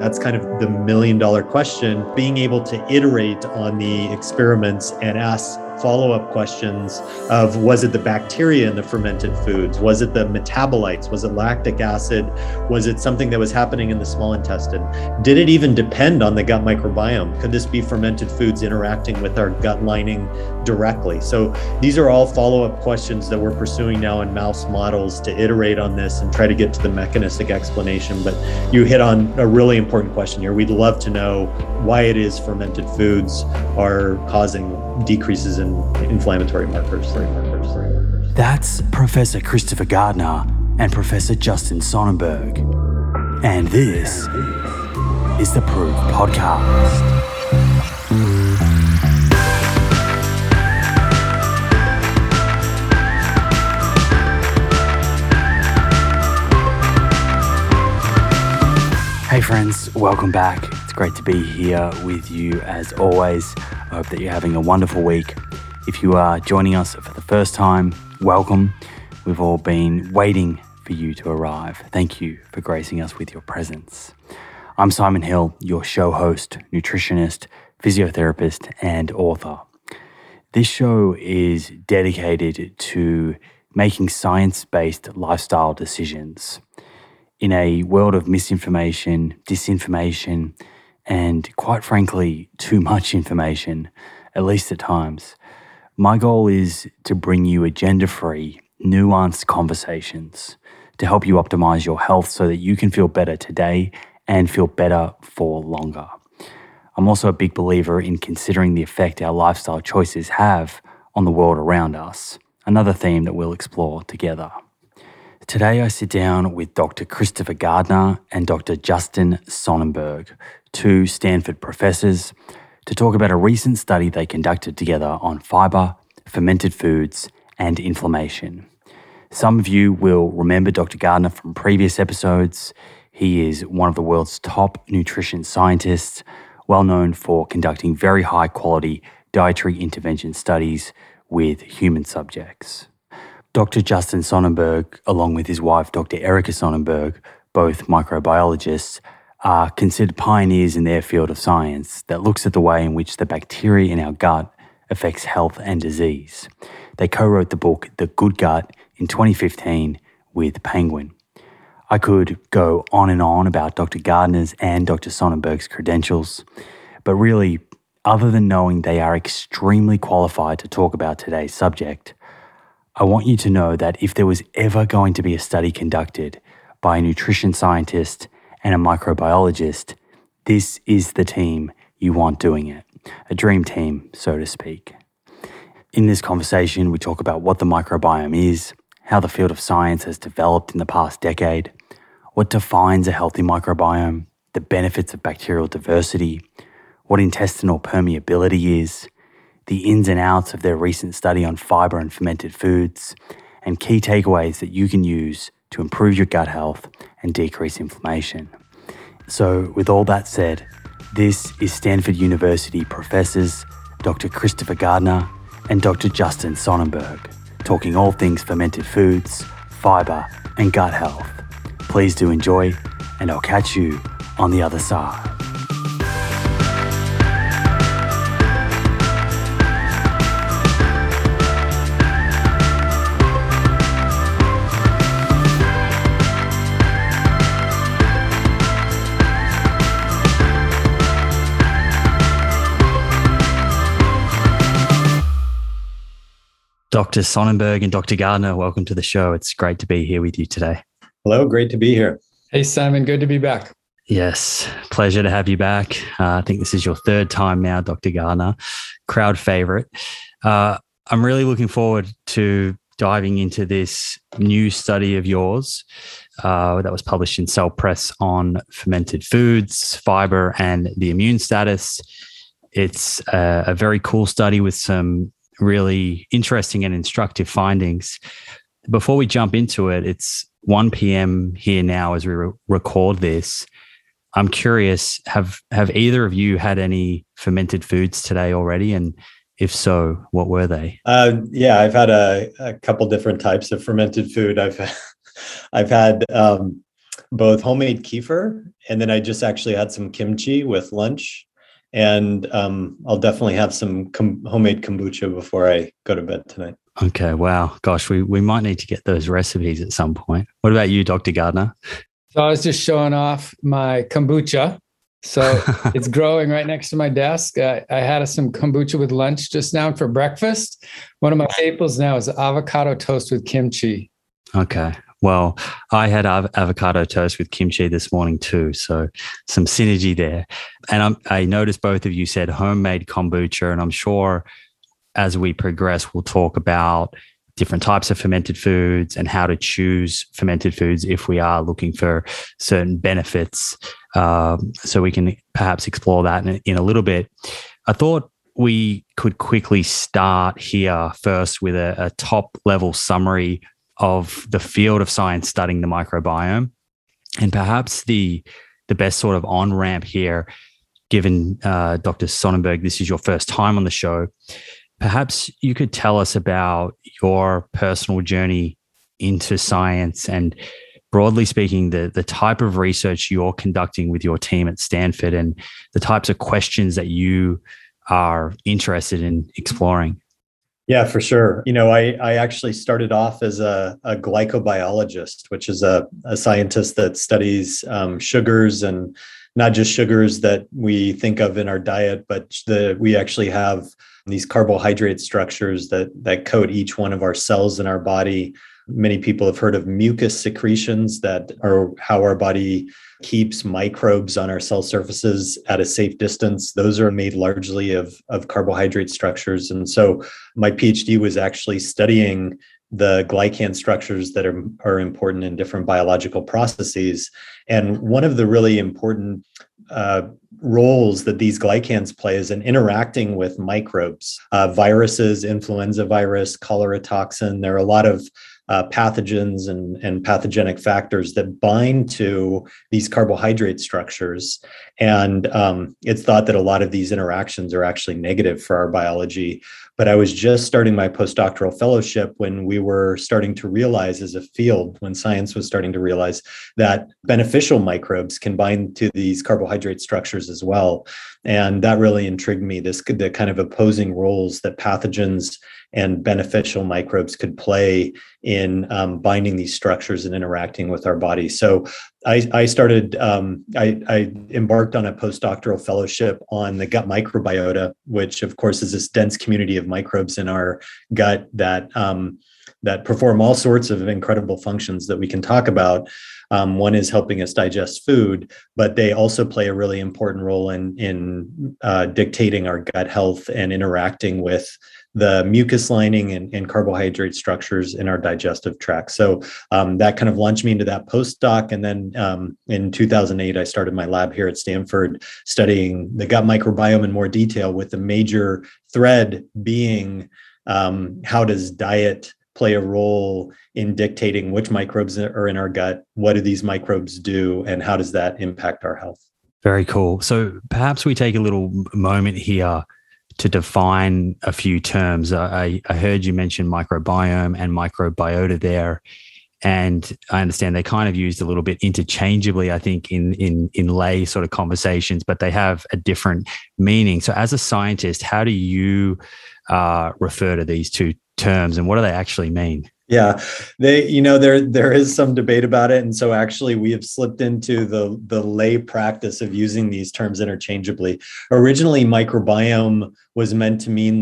That's kind of the million-dollar question. Being able to iterate on the experiments and ask follow-up questions of, was it the bacteria in the fermented foods? Was it the metabolites? Was it lactic acid? Was it something that was happening in the small intestine? Did it even depend on the gut microbiome? Could this be fermented foods interacting with our gut lining directly? So these are all follow-up questions that we're pursuing now in mouse models to iterate on this and try to get to the mechanistic explanation. But you hit on a really important question here. We'd love to know why it is fermented foods are causing decreases in inflammatory markers. That's Professor Christopher Gardner and Professor Justin Sonnenburg. And this is the Proof Podcast. Hey friends, welcome back. It's great to be here with you as always. I hope that you're having a wonderful week. If you are joining us for the first time, welcome. We've all been waiting for you to arrive. Thank you for gracing us with your presence. I'm Simon Hill, your show host, nutritionist, physiotherapist, and author. This show is dedicated to making science-based lifestyle decisions. In a world of misinformation, disinformation, and quite frankly, too much information, at least at times, my goal is to bring you agenda-free, nuanced conversations to help you optimize your health so that you can feel better today and feel better for longer. I'm also a big believer in considering the effect our lifestyle choices have on the world around us, another theme that we'll explore together. Today I sit down with Dr. Christopher Gardner and Dr. Justin Sonnenburg, two Stanford professors, to talk about a recent study they conducted together on fiber, fermented foods, and inflammation. Some of you will remember Dr. Gardner from previous episodes. He is one of the world's top nutrition scientists, well known for conducting very high quality dietary intervention studies with human subjects. Dr. Justin Sonnenburg, along with his wife, Dr. Erica Sonnenburg, both microbiologists, are considered pioneers in their field of science that looks at the way in which the bacteria in our gut affects health and disease. They co-wrote the book, The Good Gut, in 2015 with Penguin. I could go on and on about Dr. Gardner's and Dr. Sonnenburg's credentials, but really, other than knowing they are extremely qualified to talk about today's subject, I want you to know that if there was ever going to be a study conducted by a nutrition scientist and a microbiologist, this is the team you want doing it. A dream team, so to speak. In this conversation, we talk about what the microbiome is, how the field of science has developed in the past decade, what defines a healthy microbiome, the benefits of bacterial diversity, what intestinal permeability is, the ins and outs of their recent study on fiber and fermented foods, and key takeaways that you can use to improve your gut health and decrease inflammation. So, with all that said, this is Stanford University professors Dr. Christopher Gardner and Dr. Justin Sonnenburg talking all things fermented foods, fiber, and gut health. Please do enjoy, and I'll catch you on the other side. Dr. Sonnenburg and Dr. Gardner, welcome to the show. It's great to be here with you today. Hello, great to be here. Hey, Simon, good to be back. Yes, pleasure to have you back. I think this is your third time now, Dr. Gardner, crowd favorite. I'm really looking forward to diving into this new study of yours that was published in Cell Press on fermented foods, fiber, and the immune status. It's a very cool study with some really interesting and instructive findings. Before we jump into it, it's 1 p.m. here now as we record this. I'm curious, have either of you had any fermented foods today already? And if so, what were they? Yeah, I've had a couple different types of fermented food. I've had both homemade kefir, and then I just actually had some kimchi with lunch. And I'll definitely have some homemade kombucha before I go to bed tonight. Okay, wow. Gosh, we might need to get those recipes at some point. What about you, Dr. Gardner? So I was just showing off my kombucha. So it's growing right next to my desk. I had some kombucha with lunch just now, and for breakfast, one of my staples now is avocado toast with kimchi. Okay. Well, I had avocado toast with kimchi this morning too, so some synergy there. And I noticed both of you said homemade kombucha, and I'm sure as we progress, we'll talk about different types of fermented foods and how to choose fermented foods if we are looking for certain benefits. So we can perhaps explore that in a little bit. I thought we could quickly start here first with a top-level summary of the field of science studying the microbiome. And perhaps the best sort of on-ramp here, given Dr. Sonnenburg, this is your first time on the show, perhaps you could tell us about your personal journey into science and, broadly speaking, the type of research you're conducting with your team at Stanford and the types of questions that you are interested in exploring. Yeah, for sure. You know, I actually started off as a glycobiologist, which is a scientist that studies sugars, and not just sugars that we think of in our diet, but we actually have these carbohydrate structures that coat each one of our cells in our body. Many people have heard of mucus secretions that are how our body keeps microbes on our cell surfaces at a safe distance. Those are made largely of carbohydrate structures. And so my PhD was actually studying the glycan structures that are important in different biological processes. And one of the really important roles that these glycans play is in interacting with microbes, viruses, influenza virus, cholera toxin. There are a lot of pathogens and pathogenic factors that bind to these carbohydrate structures. And it's thought that a lot of these interactions are actually negative for our biology. But I was just starting my postdoctoral fellowship when we were starting to realize as a field, when science was starting to realize that beneficial microbes can bind to these carbohydrate structures as well. And that really intrigued me, the kind of opposing roles that pathogens and beneficial microbes could play in binding these structures and interacting with our body. So I embarked on a postdoctoral fellowship on the gut microbiota, which of course is this dense community of microbes in our gut that perform all sorts of incredible functions that we can talk about. One is helping us digest food, but they also play a really important role in dictating our gut health and interacting with the mucus lining and carbohydrate structures in our digestive tract. So that kind of launched me into that postdoc. And then in 2008, I started my lab here at Stanford studying the gut microbiome in more detail, with the major thread being how does diet play a role in dictating which microbes are in our gut, what do these microbes do, and how does that impact our health? Very cool. So perhaps we take a little moment here to define a few terms. I heard you mention microbiome and microbiota there, and I understand they're kind of used a little bit interchangeably, I think, in lay sort of conversations, but they have a different meaning. So as a scientist, how do you refer to these two terms, and what do they actually mean? Yeah, there is some debate about it. And so actually we have slipped into the lay practice of using these terms interchangeably. Originally, microbiome was meant to mean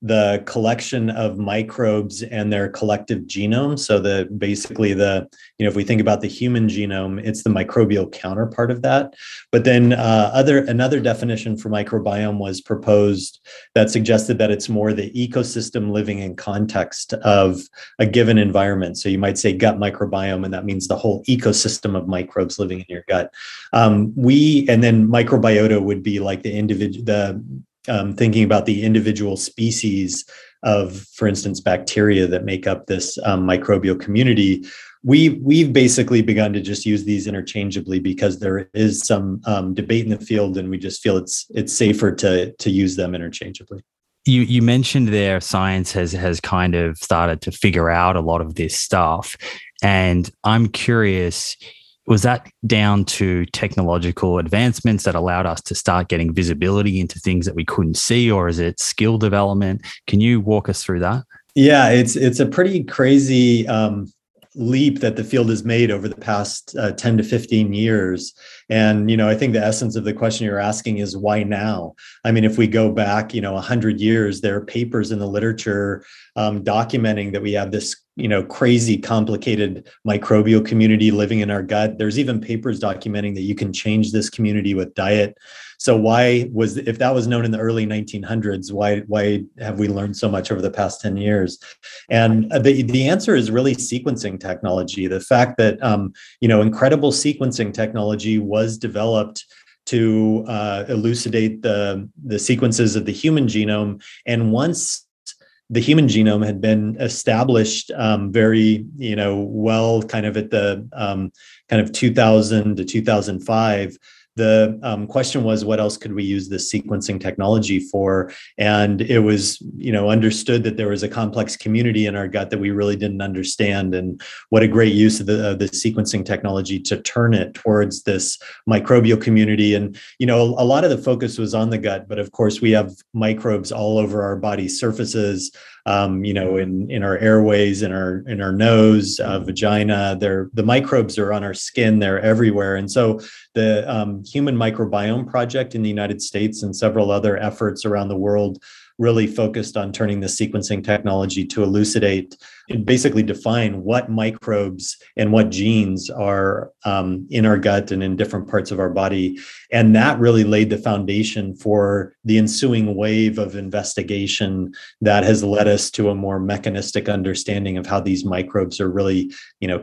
the collection of microbes and their collective genome. So if we think about the human genome, it's the microbial counterpart of that. But then another definition for microbiome was proposed that suggested that it's more the ecosystem living in context of a given environment. So you might say gut microbiome, and that means the whole ecosystem of microbes living in your gut. And then microbiota would be like the individual, thinking about the individual species of, for instance, bacteria that make up this microbial community. We've basically begun to just use these interchangeably because there is some debate in the field, and we just feel it's safer to use them interchangeably. You mentioned there science has kind of started to figure out a lot of this stuff. And I'm curious, was that down to technological advancements that allowed us to start getting visibility into things that we couldn't see, or is it skill development? Can you walk us through that? Yeah, it's a pretty crazy leap that the field has made over the past 10 to 15 years. And, you know, I think the essence of the question you're asking is why now? I mean, if we go back, 100 years, there are papers in the literature documenting that we have this, crazy complicated microbial community living in our gut. There's even papers documenting that you can change this community with diet. So why was, if that was known in the early 1900s, why have we learned so much over the past 10 years? And the answer is really sequencing technology. The fact that, incredible sequencing technology was developed to elucidate the sequences of the human genome. And once the human genome had been established at the 2000 to 2005, the question was, what else could we use this sequencing technology for? And it was, understood that there was a complex community in our gut that we really didn't understand. And what a great use of the sequencing technology to turn it towards this microbial community. And, a lot of the focus was on the gut, but of course we have microbes all over our body surfaces, in our airways, in our nose, vagina. The microbes are on our skin, they're everywhere. And so the Human Microbiome Project in the United States and several other efforts around the world really focused on turning the sequencing technology to elucidate and basically define what microbes and what genes are in our gut and in different parts of our body. And that really laid the foundation for the ensuing wave of investigation that has led us to a more mechanistic understanding of how these microbes are really,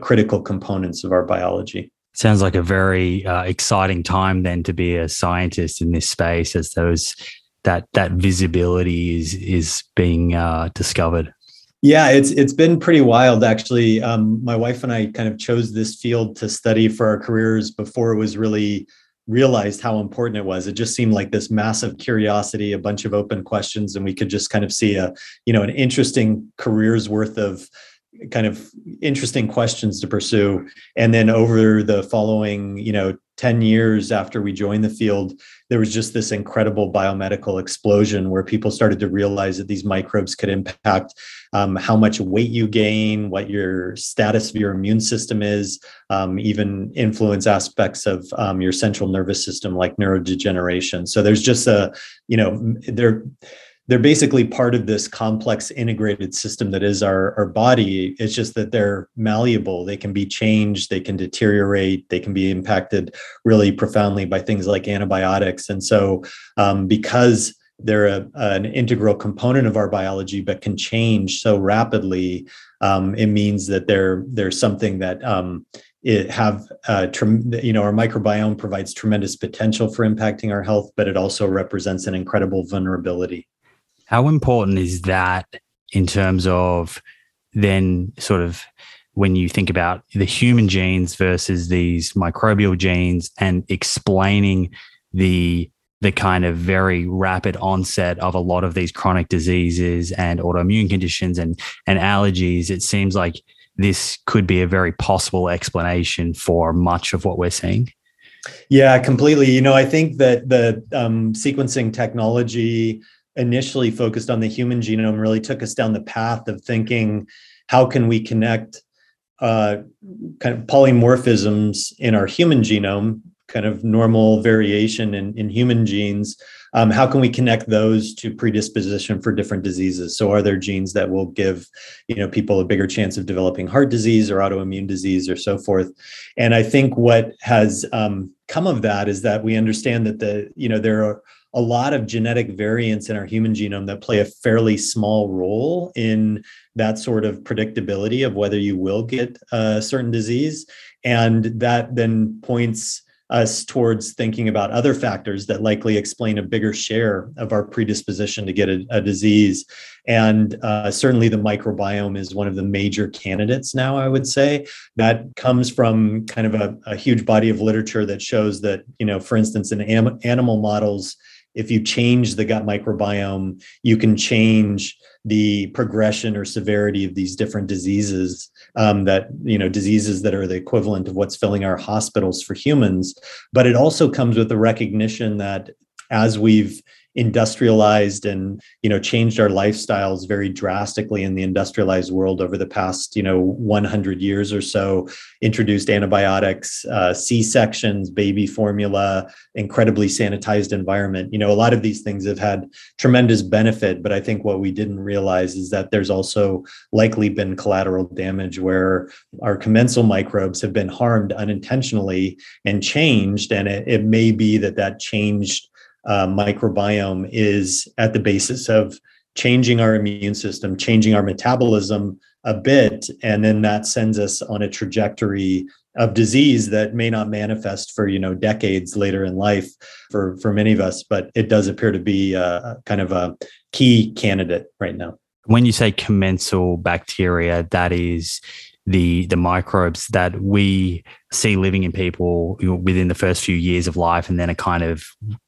critical components of our biology. Sounds like a very exciting time then to be a scientist in this space, as that visibility is being discovered. Yeah, it's been pretty wild, actually. My wife and I kind of chose this field to study for our careers before it was really realized how important it was. It just seemed like this massive curiosity, a bunch of open questions, and we could just kind of see an interesting career's worth of kind of interesting questions to pursue. And then over the following, 10 years after we joined the field, there was just this incredible biomedical explosion where people started to realize that these microbes could impact how much weight you gain, what your status of your immune system is, even influence aspects of your central nervous system, like neurodegeneration. So there's just they're basically part of this complex integrated system that is our body. It's just that they're malleable. They can be changed. They can deteriorate. They can be impacted really profoundly by things like antibiotics. And so because they're an integral component of our biology, but can change so rapidly, it means that they're something that our microbiome provides tremendous potential for impacting our health, but it also represents an incredible vulnerability. How important is that in terms of then sort of when you think about the human genes versus these microbial genes and explaining the kind of very rapid onset of a lot of these chronic diseases and autoimmune conditions and allergies? It seems like this could be a very possible explanation for much of what we're seeing. Yeah, completely. I think that the sequencing technology initially focused on the human genome really took us down the path of thinking, how can we connect kind of polymorphisms in our human genome, kind of normal variation in human genes, how can we connect those to predisposition for different diseases? So are there genes that will give, people a bigger chance of developing heart disease or autoimmune disease or so forth? And I think what has come of that is that we understand that there are a lot of genetic variants in our human genome that play a fairly small role in that sort of predictability of whether you will get a certain disease. And that then points us towards thinking about other factors that likely explain a bigger share of our predisposition to get a disease. And certainly the microbiome is one of the major candidates now, I would say. That comes from kind of a huge body of literature that shows that, for instance, in animal models, if you change the gut microbiome, you can change the progression or severity of these different diseases, diseases that are the equivalent of what's filling our hospitals for humans. But it also comes with the recognition that as we've industrialized and, changed our lifestyles very drastically in the industrialized world over the past, 100 years or so, introduced antibiotics, C-sections, baby formula, incredibly sanitized environment. A lot of these things have had tremendous benefit, but I think what we didn't realize is that there's also likely been collateral damage where our commensal microbes have been harmed unintentionally and changed. And it may be that changed microbiome is at the basis of changing our immune system, changing our metabolism a bit, and then that sends us on a trajectory of disease that may not manifest for decades later in life for many of us, but it does appear to be kind of a key candidate right now. When you say commensal bacteria, that is the microbes that we see living in people within the first few years of life, and then are kind of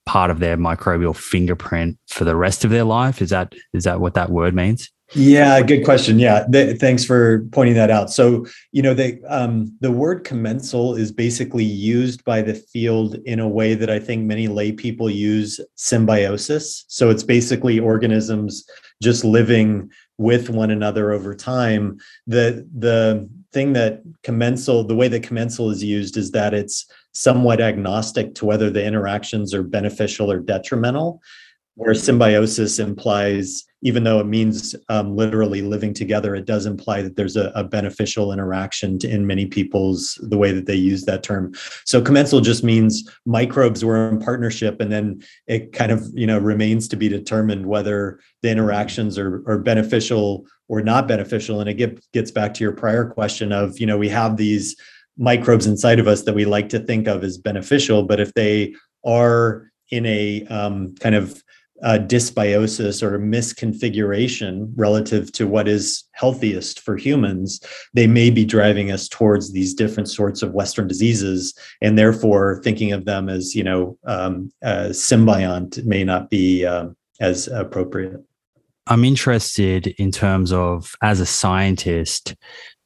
part of their microbial fingerprint for the rest of their life. Is that what that word means? Yeah, good question. Yeah, thanks for pointing that out. So, the word commensal is basically used by the field in a way that I think many lay people use symbiosis. So it's basically organisms just living with one another over time. The way that commensal is used is that it's somewhat agnostic to whether the interactions are beneficial or detrimental, where symbiosis implies, even though it means literally living together, it does imply that there's a beneficial interaction in many people's, the way that they use that term. So commensal just means microbes were in partnership, and then it kind of, remains to be determined whether the interactions are beneficial or not beneficial. And it gets back to your prior question of, we have these microbes inside of us that we like to think of as beneficial, but if they are in a dysbiosis or misconfiguration relative to what is healthiest for humans, they may be driving us towards these different sorts of Western diseases, and therefore thinking of them as symbiont may not be as appropriate. I'm interested in terms of, as a scientist,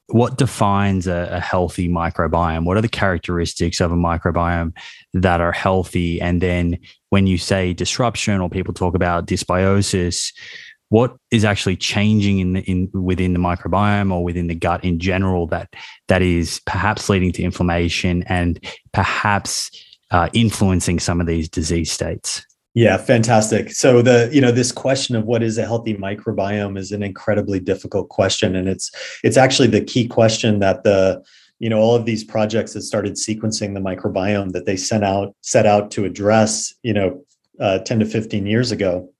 what defines a healthy microbiome? What are the characteristics of a microbiome that are healthy? And then when you say disruption, or people talk about dysbiosis, what is actually changing within the microbiome or within the gut in general that is perhaps leading to inflammation and perhaps influencing some of these disease states? Yeah, fantastic. So this question of what is a healthy microbiome is an incredibly difficult question. And it's actually the key question that all of these projects that started sequencing the microbiome that they set out to address, 10 to 15 years ago.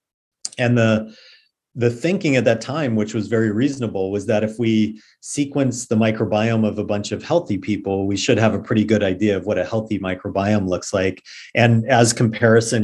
And the thinking at that time, which was very reasonable, was that if we sequence the microbiome of a bunch of healthy people, we should have a pretty good idea of what a healthy microbiome looks like. And as comparison,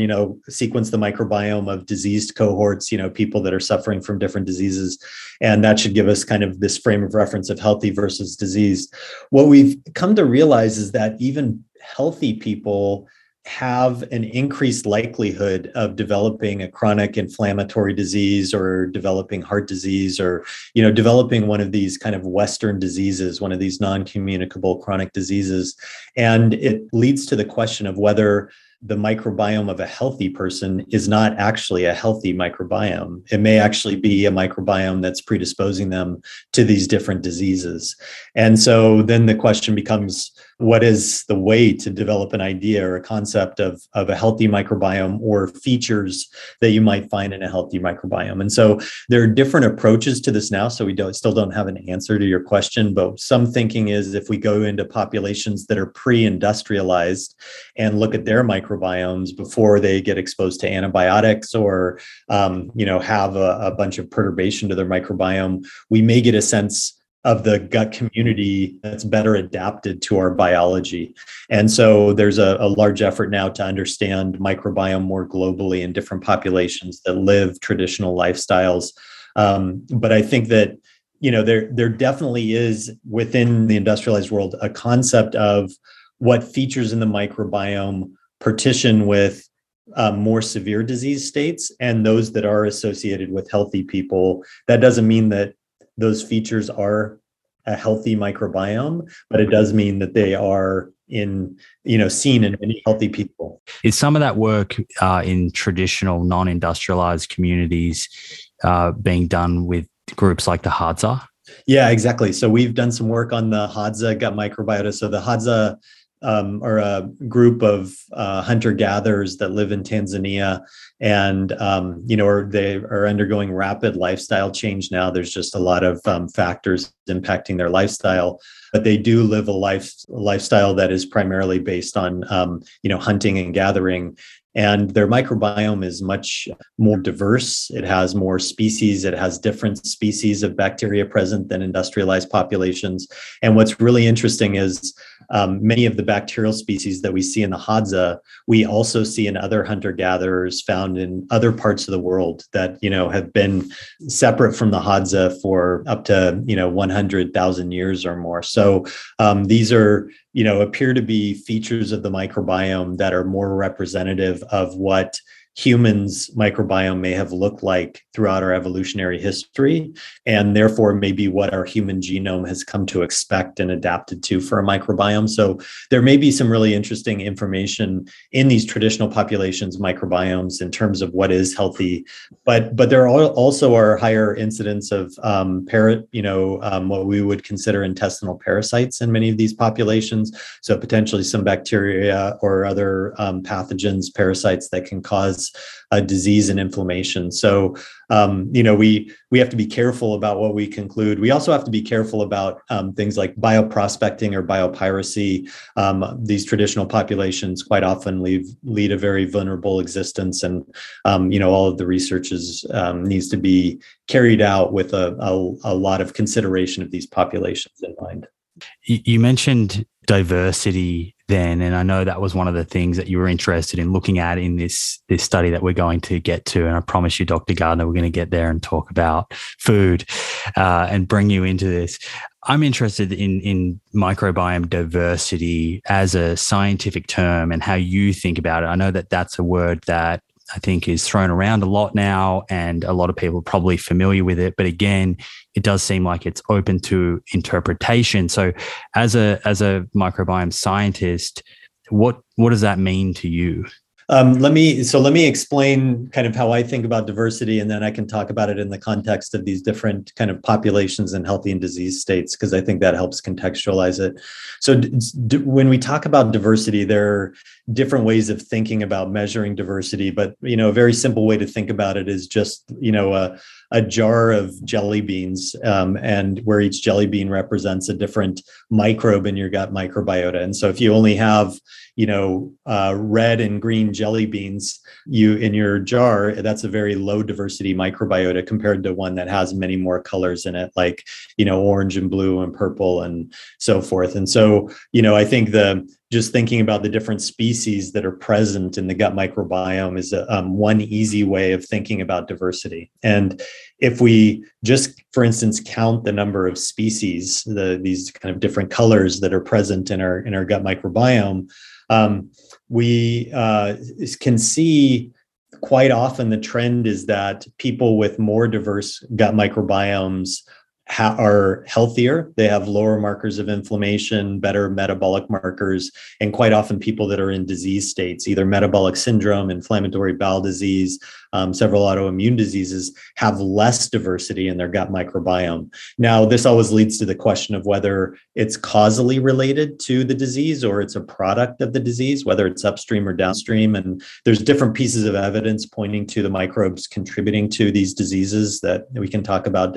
sequence the microbiome of diseased cohorts, people that are suffering from different diseases, and that should give us kind of this frame of reference of healthy versus diseased. What we've come to realize is that even healthy people have an increased likelihood of developing a chronic inflammatory disease, or developing heart disease, or, developing one of these kind of Western diseases, one of these non-communicable chronic diseases. And it leads to the question of whether the microbiome of a healthy person is not actually a healthy microbiome. It may actually be a microbiome that's predisposing them to these different diseases. And so then the question becomes, what is the way to develop an idea or a concept of a healthy microbiome, or features that you might find in a healthy microbiome? And so there are different approaches to this now. So we still don't have an answer to your question, but some thinking is if we go into populations that are pre-industrialized and look at their microbiomes before they get exposed to antibiotics or, have a bunch of perturbation to their microbiome, we may get a sense of the gut community that's better adapted to our biology. And so there's a large effort now to understand microbiome more globally in different populations that live traditional lifestyles. But I think that, there definitely is within the industrialized world a concept of what features in the microbiome partition with more severe disease states and those that are associated with healthy people. That doesn't mean that those features are a healthy microbiome, but it does mean that they are seen in many healthy people. Is some of that work in traditional non-industrialized communities being done with groups like the Hadza? Yeah, exactly. So we've done some work on the Hadza gut microbiota. So the Hadza are a group of hunter-gatherers that live in Tanzania and, they are undergoing rapid lifestyle change now. There's just a lot of factors impacting their lifestyle, but they do live a lifestyle that is primarily based on, hunting and gathering. And their microbiome is much more diverse. It has more species. It has different species of bacteria present than industrialized populations. And what's really interesting is many of the bacterial species that we see in the Hadza, we also see in other hunter-gatherers found in other parts of the world that, have been separate from the Hadza for up to, 100,000 years or more. So these are, appear to be features of the microbiome that are more representative of what humans' microbiome may have looked like throughout our evolutionary history, and therefore maybe what our human genome has come to expect and adapted to for a microbiome. So there may be some really interesting information in these traditional populations' microbiomes in terms of what is healthy, but there also are higher incidence of what we would consider intestinal parasites in many of these populations. So potentially some bacteria or other pathogens, parasites that can cause disease and inflammation. So, we have to be careful about what we conclude. We also have to be careful about things like bioprospecting or biopiracy. These traditional populations quite often lead a very vulnerable existence, and all of the research needs to be carried out with a lot of consideration of these populations in mind. You mentioned diversity then, and I know that was one of the things that you were interested in looking at in this study that we're going to get to. And I promise you, Dr. Gardner, we're going to get there and talk about food and bring you into this. I'm interested in microbiome diversity as a scientific term and how you think about it. I know that that's a word that I think is thrown around a lot now, and a lot of people are probably familiar with it. But again, it does seem like it's open to interpretation. So as a microbiome scientist, what does that mean to you? Let me explain kind of how I think about diversity, and then I can talk about it in the context of these different kind of populations and healthy and disease states, because I think that helps contextualize it. So when we talk about diversity, there are different ways of thinking about measuring diversity, but, a very simple way to think about it is just, a jar of jelly beans, and where each jelly bean represents a different microbe in your gut microbiota. And so if you only have, red and green jelly beans in your jar, that's a very low diversity microbiota compared to one that has many more colors in it, like, orange and blue and purple and so forth. And so, I think just thinking about the different species that are present in the gut microbiome is one easy way of thinking about diversity. And if we just, for instance, count the number of species, these kind of different colors that are present in our gut microbiome, we can see quite often the trend is that people with more diverse gut microbiomes are healthier. They have lower markers of inflammation, better metabolic markers, and quite often people that are in disease states, either metabolic syndrome, inflammatory bowel disease, several autoimmune diseases, have less diversity in their gut microbiome. Now, this always leads to the question of whether it's causally related to the disease or it's a product of the disease, whether it's upstream or downstream. And there's different pieces of evidence pointing to the microbes contributing to these diseases that we can talk about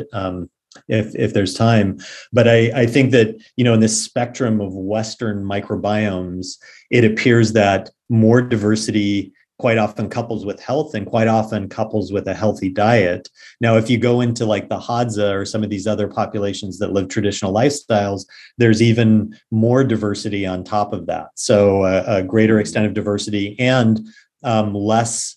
if there's time. But I think that, in this spectrum of Western microbiomes, it appears that more diversity quite often couples with health and quite often couples with a healthy diet. Now, if you go into like the Hadza or some of these other populations that live traditional lifestyles, there's even more diversity on top of that. So a greater extent of diversity and less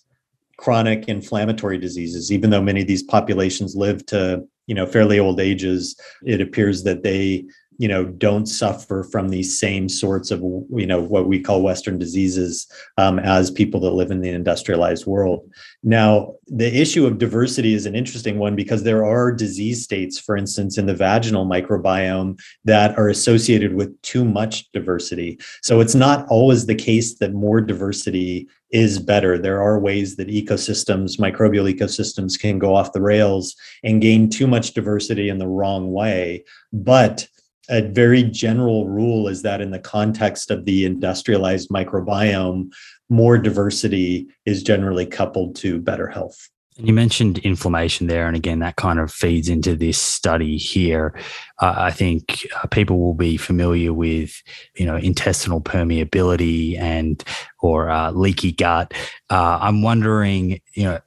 chronic inflammatory diseases. Even though many of these populations live to fairly old ages, it appears that they you know, don't suffer from these same sorts of, you know, what we call Western diseases as people that live in the industrialized world. Now, the issue of diversity is an interesting one because there are disease states, for instance, in the vaginal microbiome that are associated with too much diversity. So it's not always the case that more diversity is better. There are ways that ecosystems, microbial ecosystems, can go off the rails and gain too much diversity in the wrong way. But a very general rule is that in the context of the industrialized microbiome, more diversity is generally coupled to better health. And you mentioned inflammation there. And again, that kind of feeds into this study here. I think people will be familiar with, you know, intestinal permeability and or leaky gut. I'm wondering, you know,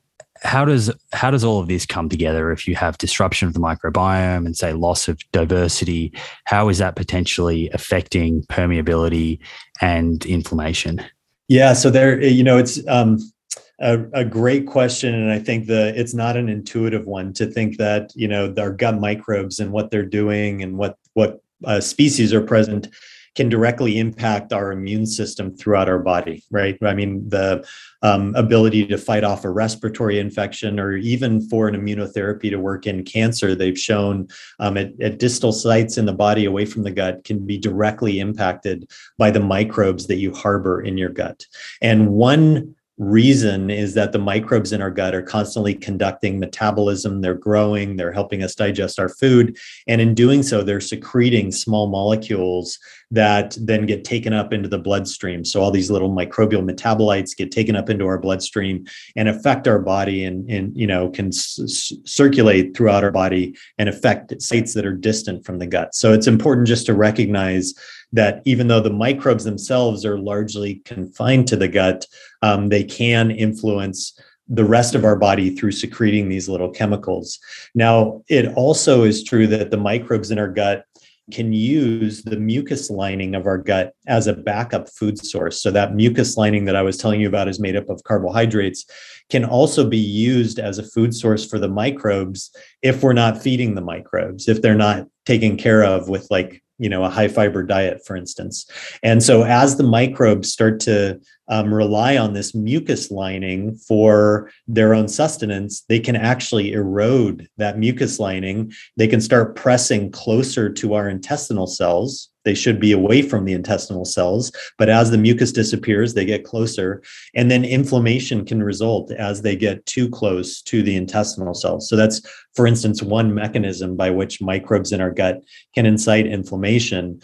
how does all of this come together? If you have disruption of the microbiome and say loss of diversity, how is that potentially affecting permeability and inflammation? Yeah, so there, you know, it's a great question. And I think it's not an intuitive one to think that, you know, our gut microbes and what they're doing and what species are present can directly impact our immune system throughout our body, right? I mean, the ability to fight off a respiratory infection or even for an immunotherapy to work in cancer, they've shown at distal sites in the body away from the gut can be directly impacted by the microbes that you harbor in your gut. And one reason is that the microbes in our gut are constantly conducting metabolism. They're growing, they're helping us digest our food. And in doing so, they're secreting small molecules that then get taken up into the bloodstream. So all these little microbial metabolites get taken up into our bloodstream and affect our body and you know, can circulate throughout our body and affect sites that are distant from the gut. So it's important just to recognize that even though the microbes themselves are largely confined to the gut, they can influence the rest of our body through secreting these little chemicals. Now, it also is true that the microbes in our gut can use the mucus lining of our gut as a backup food source. So that mucus lining that I was telling you about is made up of carbohydrates, can also be used as a food source for the microbes if we're not feeding the microbes, if they're not taken care of with, like, you know, a high fiber diet, for instance. And so as the microbes start to rely on this mucus lining for their own sustenance, they can actually erode that mucus lining. They can start pressing closer to our intestinal cells. They should be away from the intestinal cells, but as the mucus disappears, they get closer. And then inflammation can result as they get too close to the intestinal cells. So that's, for instance, one mechanism by which microbes in our gut can incite inflammation.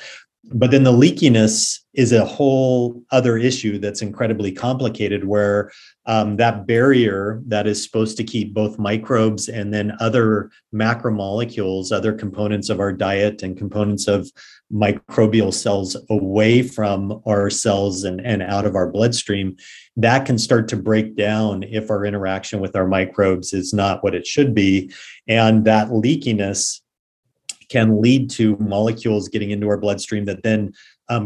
But then the leakiness is a whole other issue that's incredibly complicated, where that barrier that is supposed to keep both microbes and then other macromolecules, other components of our diet and components of microbial cells away from our cells and out of our bloodstream, that can start to break down if our interaction with our microbes is not what it should be. And that leakiness can lead to molecules getting into our bloodstream that then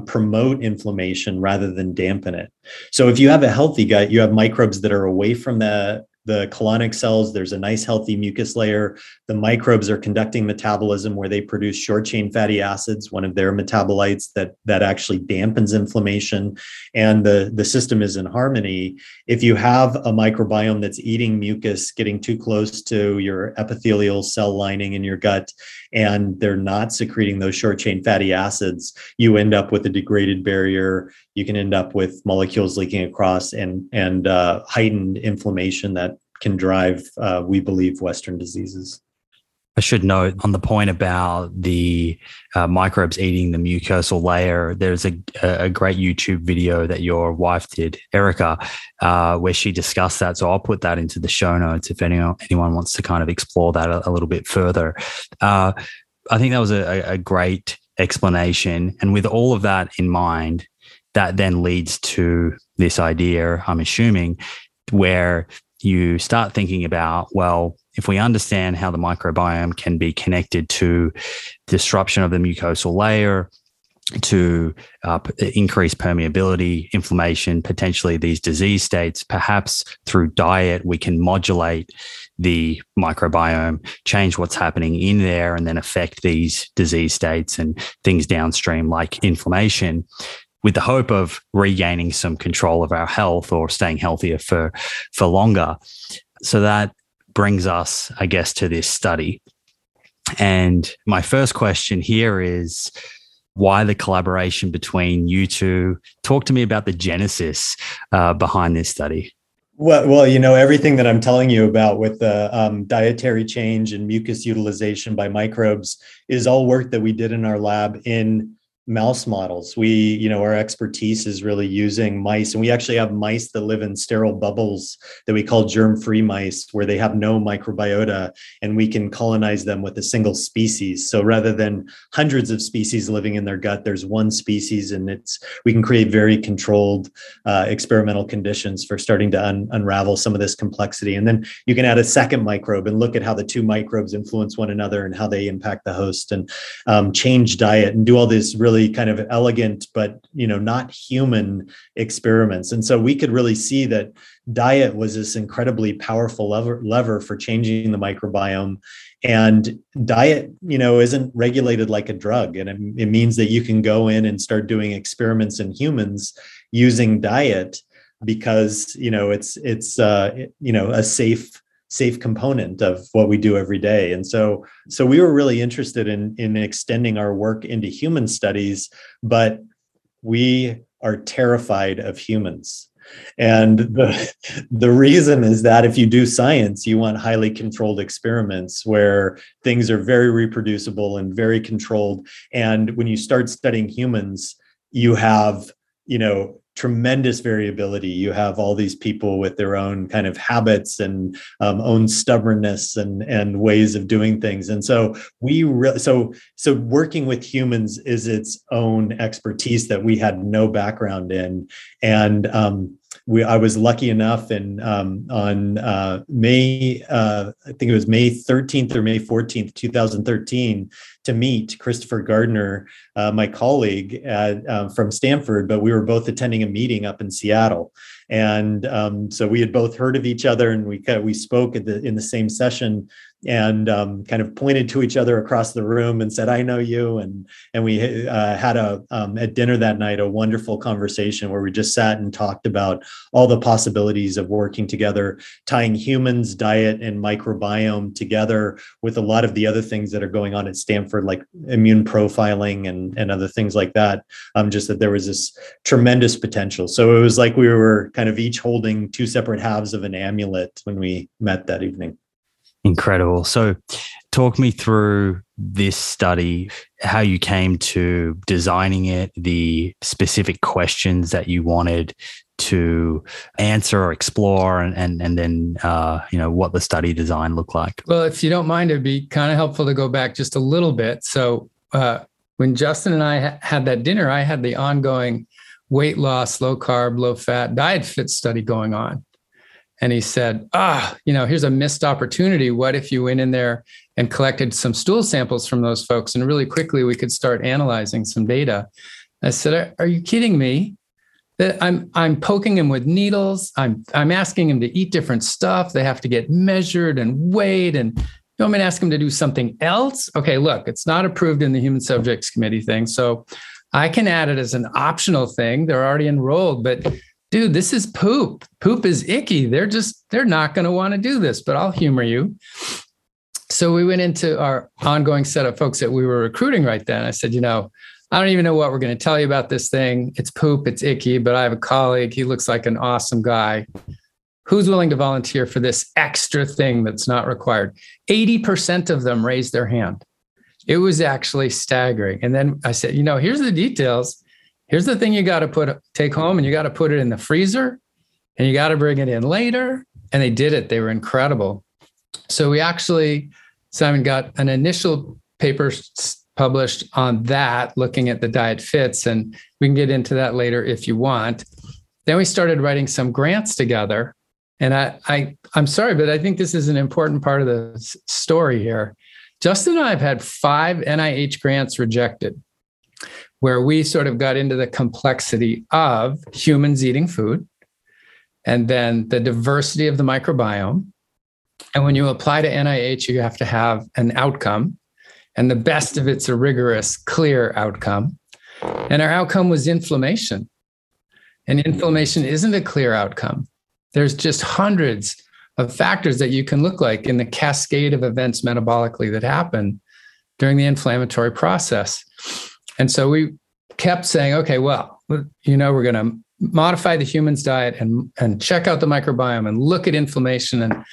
promote inflammation rather than dampen it. So if you have a healthy gut, you have microbes that are away from the colonic cells. There's a nice healthy mucus layer. The microbes are conducting metabolism where they produce short chain fatty acids, one of their metabolites that actually dampens inflammation, and the system is in harmony. If you have a microbiome that's eating mucus, getting too close to your epithelial cell lining in your gut, and they're not secreting those short chain fatty acids, you end up with a degraded barrier. You can end up with molecules leaking across and heightened inflammation that can drive, we believe, Western diseases. I should note on the point about the microbes eating the mucosal layer, there's a great YouTube video that your wife did, Erica, where she discussed that. So I'll put that into the show notes if anyone wants to kind of explore that a little bit further. I think that was a great explanation. And with all of that in mind, that then leads to this idea, I'm assuming, where you start thinking about, well, if we understand how the microbiome can be connected to disruption of the mucosal layer, to increase permeability, inflammation, potentially these disease states. Perhaps through diet, we can modulate the microbiome, change what's happening in there, and then affect these disease states and things downstream like inflammation, with the hope of regaining some control of our health or staying healthier for longer. So that brings us, I guess, to this study. And my first question here is, why the collaboration between you two? Talk to me about the genesis behind this study. Well, you know, everything that I'm telling you about with the dietary change and mucus utilization by microbes is all work that we did in our lab in mouse models. We, you know, our expertise is really using mice, and we actually have mice that live in sterile bubbles that we call germ-free mice, where they have no microbiota, and we can colonize them with a single species. So rather than hundreds of species living in their gut, there's one species, and we can create very controlled experimental conditions for starting to unravel some of this complexity. And then you can add a second microbe and look at how the two microbes influence one another and how they impact the host, and change diet, and do all this really kind of elegant, but, you know, not human experiments. And so we could really see that diet was this incredibly powerful lever for changing the microbiome. And diet, you know, isn't regulated like a drug. And it means that you can go in and start doing experiments in humans using diet because, you know, it's a safe component of what we do every day. And so we were really interested in extending our work into human studies, but we are terrified of humans. And the reason is that if you do science, you want highly controlled experiments where things are very reproducible and very controlled. And when you start studying humans, you have, you know, tremendous variability. You have all these people with their own kind of habits and own stubbornness and ways of doing things. And so so working with humans is its own expertise that we had no background in. And I was lucky enough, and on May 13th or May 14th, 2013, to meet Christopher Gardner, my colleague from Stanford, but we were both attending a meeting up in Seattle. And so we had both heard of each other, and we spoke in the same session, and kind of pointed to each other across the room and said, "I know you." And we had at dinner that night, a wonderful conversation where we just sat and talked about all the possibilities of working together, tying humans, diet, and microbiome together with a lot of the other things that are going on at Stanford, like immune profiling and other things like that. Just that there was this tremendous potential. So it was like we were kind of each holding two separate halves of an amulet when we met that evening. Incredible. So talk me through this study, how you came to designing it, the specific questions that you wanted to answer or explore, and then, you know, what the study design looked like. Well, if you don't mind, it'd be kind of helpful to go back just a little bit. So when Justin and I had that dinner, I had the ongoing weight loss, low carb, low fat diet fit study going on. And he said, you know, here's a missed opportunity. What if you went in there and collected some stool samples from those folks? And really quickly, we could start analyzing some data. I said, are you kidding me? That I'm poking him with needles. I'm asking him to eat different stuff. They have to get measured and weighed. And you want me to ask him to do something else? Okay, look, it's not approved in the Human Subjects Committee thing. So I can add it as an optional thing. They're already enrolled, but dude, this is poop. Poop is icky. They're not going to want to do this, but I'll humor you. So we went into our ongoing set of folks that we were recruiting right then. I said, you know, I don't even know what we're going to tell you about this thing. It's poop. It's icky, but I have a colleague. He looks like an awesome guy. Who's willing to volunteer for this extra thing that's not required? 80% of them raised their hand. It was actually staggering. And then I said, you know, here's the details. Here's the thing you got to take home, and you got to put it in the freezer, and you got to bring it in later. And they did it. They were incredible. So we actually, Simon, got an initial paper published on that, looking at the diet fits, and we can get into that later if you want. Then we started writing some grants together. And I'm sorry, but I think this is an important part of the story here. Justin and I have had 5 NIH grants rejected. where we sort of got into the complexity of humans eating food and then the diversity of the microbiome. And when you apply to NIH, you have to have an outcome. And the best of it's a rigorous, clear outcome. And our outcome was inflammation. And inflammation isn't a clear outcome. There's just hundreds of factors that you can look like in the cascade of events metabolically that happen during the inflammatory process. And so we kept saying, okay, well, you know, we're going to modify the human's diet and check out the microbiome and look at inflammation. And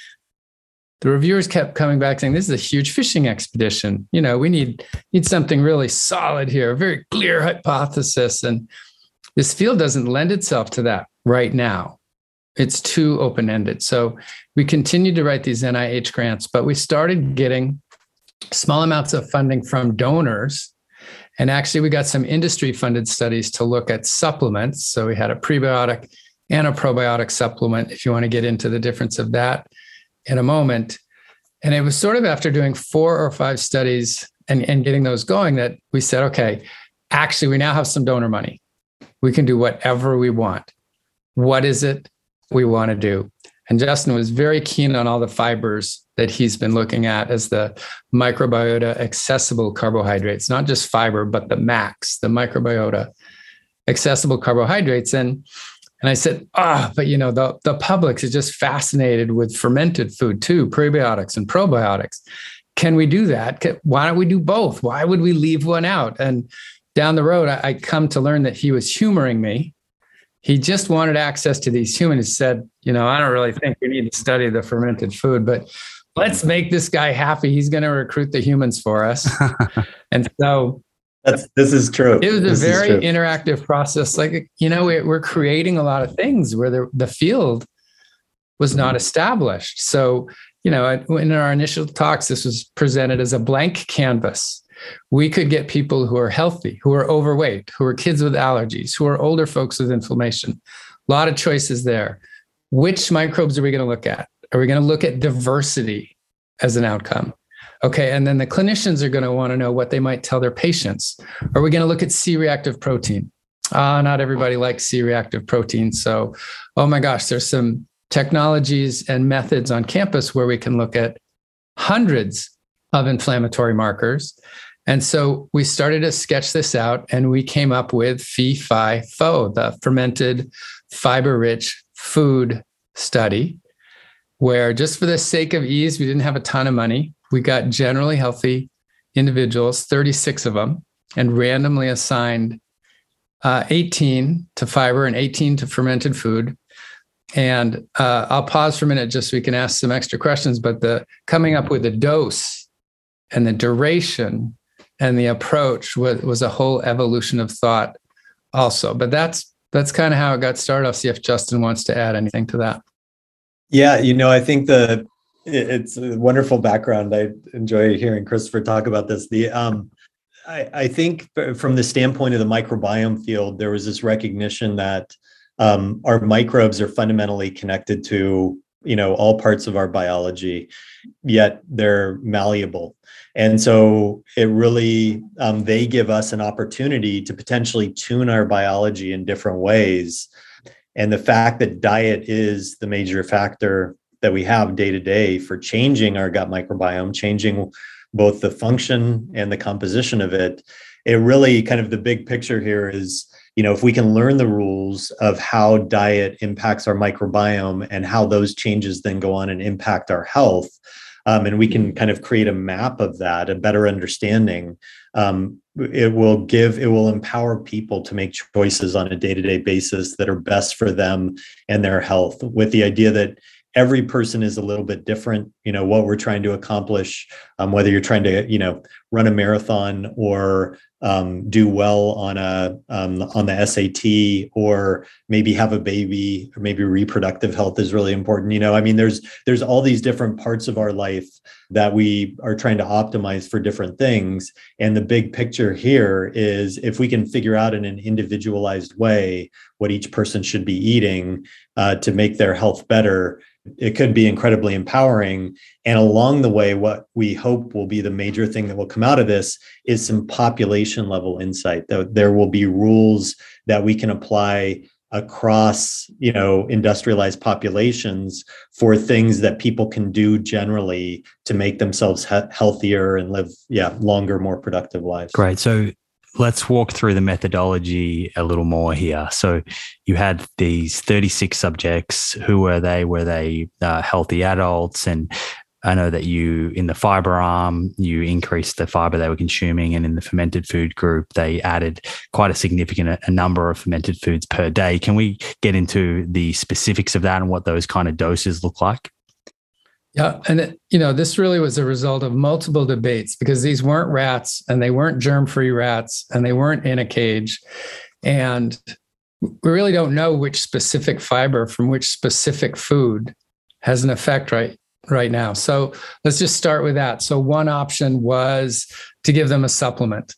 the reviewers kept coming back saying, this is a huge fishing expedition. You know, we need something really solid here, a very clear hypothesis. And this field doesn't lend itself to that right now. It's too open-ended. So we continued to write these NIH grants, but we started getting small amounts of funding from donors. And actually, we got some industry-funded studies to look at supplements. So we had a prebiotic and a probiotic supplement, if you want to get into the difference of that in a moment. And it was sort of after doing 4 or 5 studies and getting those going that we said, okay, actually, we now have some donor money. We can do whatever we want. What is it we want to do? And Justin was very keen on all the fibers that he's been looking at as the microbiota accessible carbohydrates, not just fiber, but the max, the microbiota accessible carbohydrates. And I said, but you know, the public is just fascinated with fermented food too, prebiotics and probiotics. Can we do that? Why don't we do both? Why would we leave one out? And down the road, I come to learn that he was humoring me. He just wanted access to these humans. He said, you know, I don't really think we need to study the fermented food, but let's make this guy happy. He's going to recruit the humans for us. And so this is true. It was a very interactive process. Like, you know, we're creating a lot of things where the field was not established. So, you know, in our initial talks, this was presented as a blank canvas. We could get people who are healthy, who are overweight, who are kids with allergies, who are older folks with inflammation. A lot of choices there. Which microbes are we going to look at? Are we going to look at diversity as an outcome? Okay, and then the clinicians are going to want to know what they might tell their patients. Are we going to look at C-reactive protein? Not everybody likes C-reactive protein. So, oh my gosh, there's some technologies and methods on campus where we can look at hundreds of inflammatory markers. And so we started to sketch this out and we came up with FIFI FO, the fermented fiber-rich food study, where just for the sake of ease, we didn't have a ton of money. We got generally healthy individuals, 36 of them, and randomly assigned 18 to fiber and 18 to fermented food. And I'll pause for a minute just so we can ask some extra questions, but the coming up with a dose and the duration and the approach was a whole evolution of thought also. But that's kind of how it got started. I'll see if Justin wants to add anything to that. Yeah, you know, I think it's a wonderful background. I enjoy hearing Christopher talk about this. I think from the standpoint of the microbiome field, there was this recognition that our microbes are fundamentally connected to, you know, all parts of our biology, yet they're malleable. And so it really, they give us an opportunity to potentially tune our biology in different ways. And the fact that diet is the major factor that we have day to day for changing our gut microbiome, changing both the function and the composition of it, it really kind of the big picture here is, you know, if we can learn the rules of how diet impacts our microbiome and how those changes then go on and impact our health, and we can kind of create a map of that, a better understanding, it will empower people to make choices on a day-to-day basis that are best for them and their health, with the idea that every person is a little bit different. You know, what we're trying to accomplish, whether you're trying to, you know, run a marathon or do well on on the SAT, or maybe have a baby, or maybe reproductive health is really important. You know, I mean, there's all these different parts of our life that we are trying to optimize for different things. And the big picture here is if we can figure out in an individualized way what each person should be eating to make their health better, it could be incredibly empowering. And along the way, what we hope will be the major thing that will come out of this is some population level insight. There will be rules that we can apply across, you know, industrialized populations for things that people can do generally to make themselves healthier and live longer, more productive lives. Great. So let's walk through the methodology a little more here. So you had these 36 subjects. Who were they? Were they healthy adults? And I know that you, in the fiber arm, you increased the fiber they were consuming, and in the fermented food group, they added quite a significant number of fermented foods per day. Can we get into the specifics of that and what those kind of doses look like? Yeah. And, this really was a result of multiple debates, because these weren't rats, and they weren't germ-free rats, and they weren't in a cage. And we really don't know which specific fiber from which specific food has an effect right now. So let's just start with that. So one option was to give them a supplement.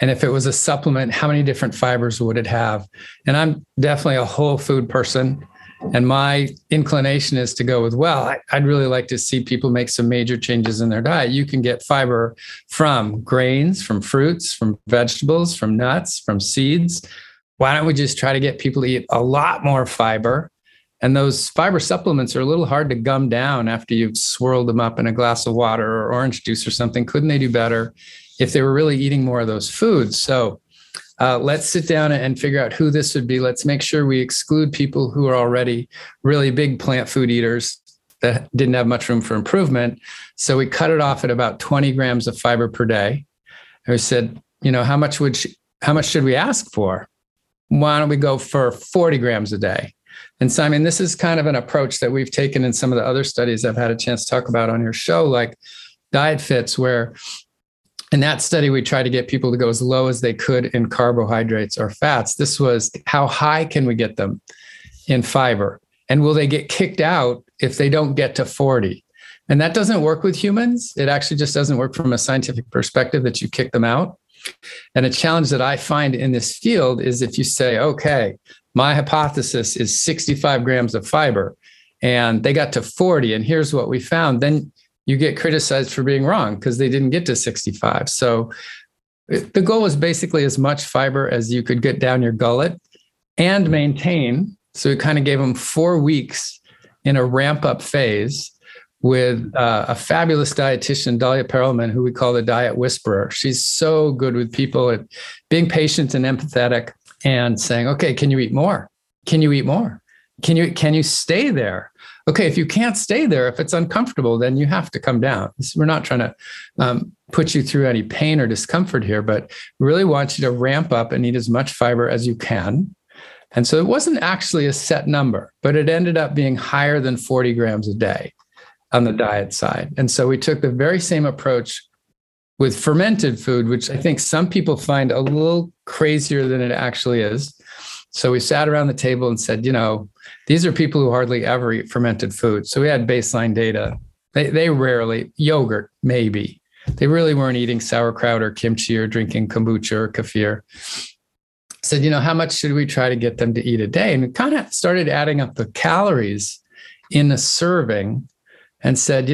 And if it was a supplement, how many different fibers would it have? And I'm definitely a whole food person. And my inclination is to go with, I'd really like to see people make some major changes in their diet. You can get fiber from grains, from fruits, from vegetables, from nuts, from seeds. Why don't we just try to get people to eat a lot more fiber? And those fiber supplements are a little hard to gum down after you've swirled them up in a glass of water or orange juice or something. Couldn't they do better if they were really eating more of those foods? So let's sit down and figure out who this would be. Let's make sure we exclude people who are already really big plant food eaters that didn't have much room for improvement. So we cut it off at about 20 grams of fiber per day. And we said, how much should we ask for? Why don't we go for 40 grams a day? And Simon, this is kind of an approach that we've taken in some of the other studies I've had a chance to talk about on your show, like Diet Fits, where in that study, we tried to get people to go as low as they could in carbohydrates or fats. This was how high can we get them in fiber? And will they get kicked out if they don't get to 40? And that doesn't work with humans. It actually just doesn't work from a scientific perspective that you kick them out. And a challenge that I find in this field is if you say, okay, my hypothesis is 65 grams of fiber, and they got to 40, and here's what we found, then you get criticized for being wrong because they didn't get to 65. So the goal was basically as much fiber as you could get down your gullet and maintain. So we kind of gave them 4 weeks in a ramp-up phase with a fabulous dietitian, Dahlia Perelman, who we call the diet whisperer. She's so good with people at being patient and empathetic and saying, okay, can you eat more? Can you eat more? Can you stay there? Okay, if you can't stay there, if it's uncomfortable, then you have to come down. We're not trying to put you through any pain or discomfort here, but really want you to ramp up and eat as much fiber as you can. And so it wasn't actually a set number, but it ended up being higher than 40 grams a day on the diet side. And so we took the very same approach with fermented food, which I think some people find a little crazier than it actually is. So we sat around the table and said, these are people who hardly ever eat fermented food. So we had baseline data. They rarely, yogurt, maybe. They really weren't eating sauerkraut or kimchi or drinking kombucha or kefir. Said, how much should we try to get them to eat a day? And we kind of started adding up the calories in a serving and said,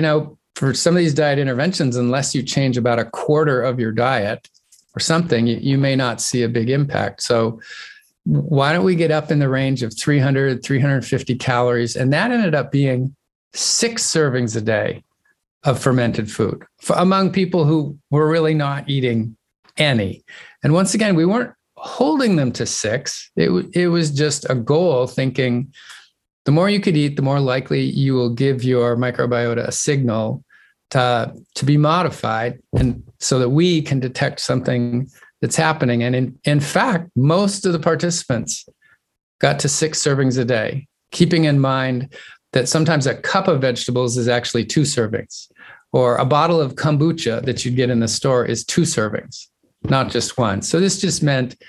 for some of these diet interventions, unless you change about a quarter of your diet or something, you may not see a big impact. So why don't we get up in the range of 300, 350 calories? And that ended up being 6 servings a day of fermented food among people who were really not eating any. And once again, we weren't holding them to 6. It was just a goal, thinking the more you could eat, the more likely you will give your microbiota a signal to be modified, and so that we can detect something that's happening. And in fact, most of the participants got to 6 servings a day, keeping in mind that sometimes a cup of vegetables is actually 2 servings, or a bottle of kombucha that you'd get in the store is 2 servings, not just 1. So this just meant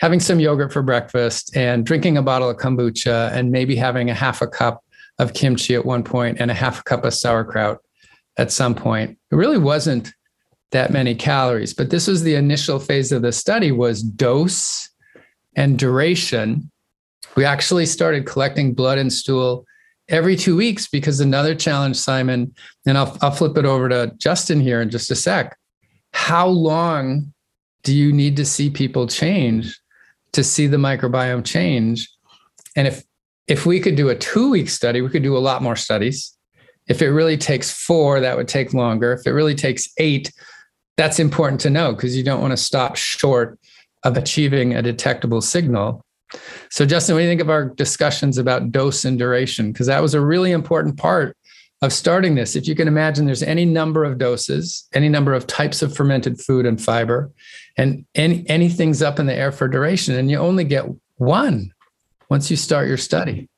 having some yogurt for breakfast and drinking a bottle of kombucha and maybe having a half a cup of kimchi at one point and a half a cup of sauerkraut at some point. It really wasn't that many calories, but this was the initial phase of the study, was dose and duration. We actually started collecting blood and stool every 2 weeks, because another challenge, Simon, and I'll flip it over to Justin here in just a sec. How long do you need to see people change to see the microbiome change? And if we could do a 2-week study, we could do a lot more studies. If it really takes 4, that would take longer. If it really takes 8, that's important to know, because you don't want to stop short of achieving a detectable signal. So Justin, what do you think of our discussions about dose and duration? Because that was a really important part of starting this. If you can imagine, there's any number of doses, any number of types of fermented food and fiber, and anything's up in the air for duration, and you only get one once you start your study.